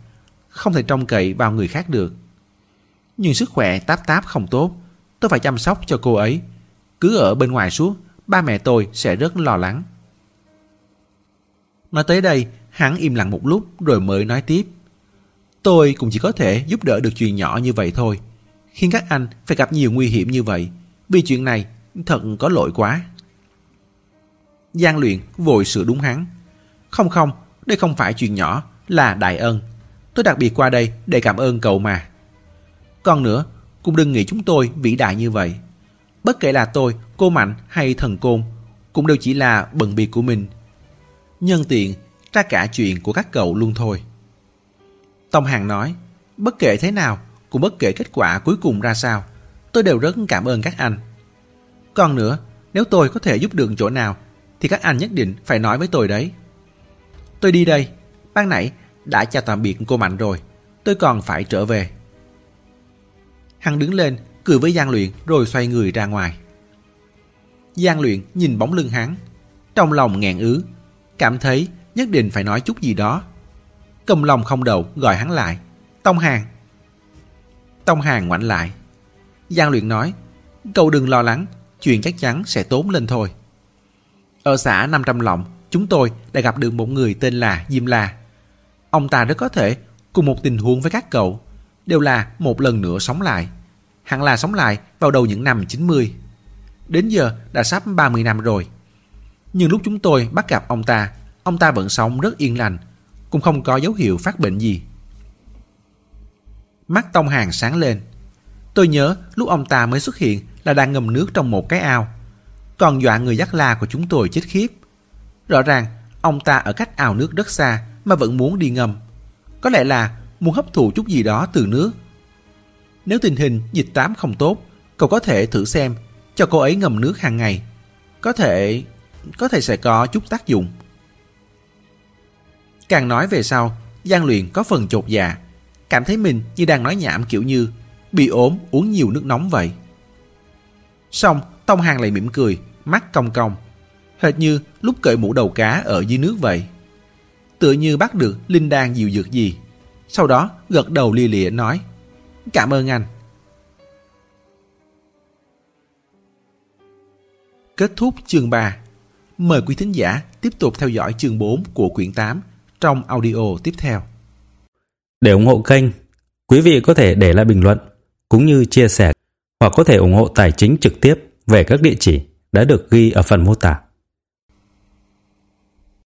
không thể trông cậy vào người khác được. Nhưng sức khỏe Táp không tốt, tôi phải chăm sóc cho cô ấy. Cứ ở bên ngoài suốt, ba mẹ tôi sẽ rất lo lắng." Nói tới đây hắn im lặng một lúc rồi mới nói tiếp: "Tôi cũng chỉ có thể giúp đỡ được chuyện nhỏ như vậy thôi, khiến các anh phải gặp nhiều nguy hiểm như vậy. Vì chuyện này thật có lỗi quá." Giang Luyện vội sửa đúng hắn: Không, đây không phải chuyện nhỏ, là đại ân. Tôi đặc biệt qua đây để cảm ơn cậu mà. Còn nữa, cũng đừng nghĩ chúng tôi vĩ đại như vậy. Bất kể là tôi, cô Mạnh hay Thần Côn, cũng đều chỉ là bận việc của mình. Nhân tiện ra cả chuyện của các cậu luôn thôi." Tông Hàng nói: "Bất kể thế nào, cũng bất kể kết quả cuối cùng ra sao, tôi đều rất cảm ơn các anh. Còn nữa, nếu tôi có thể giúp được chỗ nào thì các anh nhất định phải nói với tôi đấy. Tôi đi đây, ban nãy đã chào tạm biệt cô Mạnh rồi, tôi còn phải trở về." Hắn đứng lên cười với Giang Luyện rồi xoay người ra ngoài. Giang Luyện nhìn bóng lưng hắn, trong lòng nghẹn ứ, cảm thấy nhất định phải nói chút gì đó. Cầm lòng không đậu gọi hắn lại: "Tông Hàng." Tông Hàng ngoảnh lại. Giang Luyện nói: "Cậu đừng lo lắng, chuyện chắc chắn sẽ tốt lên thôi. Ở xã 500 Lộng, chúng tôi đã gặp được một người tên là Diêm La. Ông ta rất có thể cùng một tình huống với các cậu, đều là một lần nữa sống lại. Hẳn là sống lại vào đầu những năm 90. Đến giờ đã sắp 30 năm rồi. Nhưng lúc chúng tôi bắt gặp ông ta vẫn sống rất yên lành, cũng không có dấu hiệu phát bệnh gì." Mắt Tông Hàng sáng lên: "Tôi nhớ lúc ông ta mới xuất hiện là đang ngâm nước trong một cái ao, còn dọa người Dắt La của chúng tôi chết khiếp. Rõ ràng ông ta ở cách ao nước rất xa mà vẫn muốn đi ngâm, có lẽ là muốn hấp thụ chút gì đó từ nước. Nếu tình hình Dịch Tám không tốt, cậu có thể thử xem, cho cô ấy ngâm nước hàng ngày, có thể sẽ có chút tác dụng." Càng nói về sau, Giang Luyện có phần chột dạ, cảm thấy mình như đang nói nhảm, kiểu như bị ốm uống nhiều nước nóng vậy. Xong Tông Hàng lại mỉm cười, mắt cong cong, hệt như lúc cởi mũ đầu cá ở dưới nước vậy. Tựa như bắt được linh đan diệu dược gì, sau đó gật đầu lia lịa nói: "Cảm ơn anh." Kết thúc chương 3. Mời quý thính giả tiếp tục theo dõi chương 4 của quyển 8 trong audio tiếp theo. Để ủng hộ kênh, quý vị có thể để lại bình luận cũng như chia sẻ, hoặc có thể ủng hộ tài chính trực tiếp về các địa chỉ đã được ghi ở phần mô tả.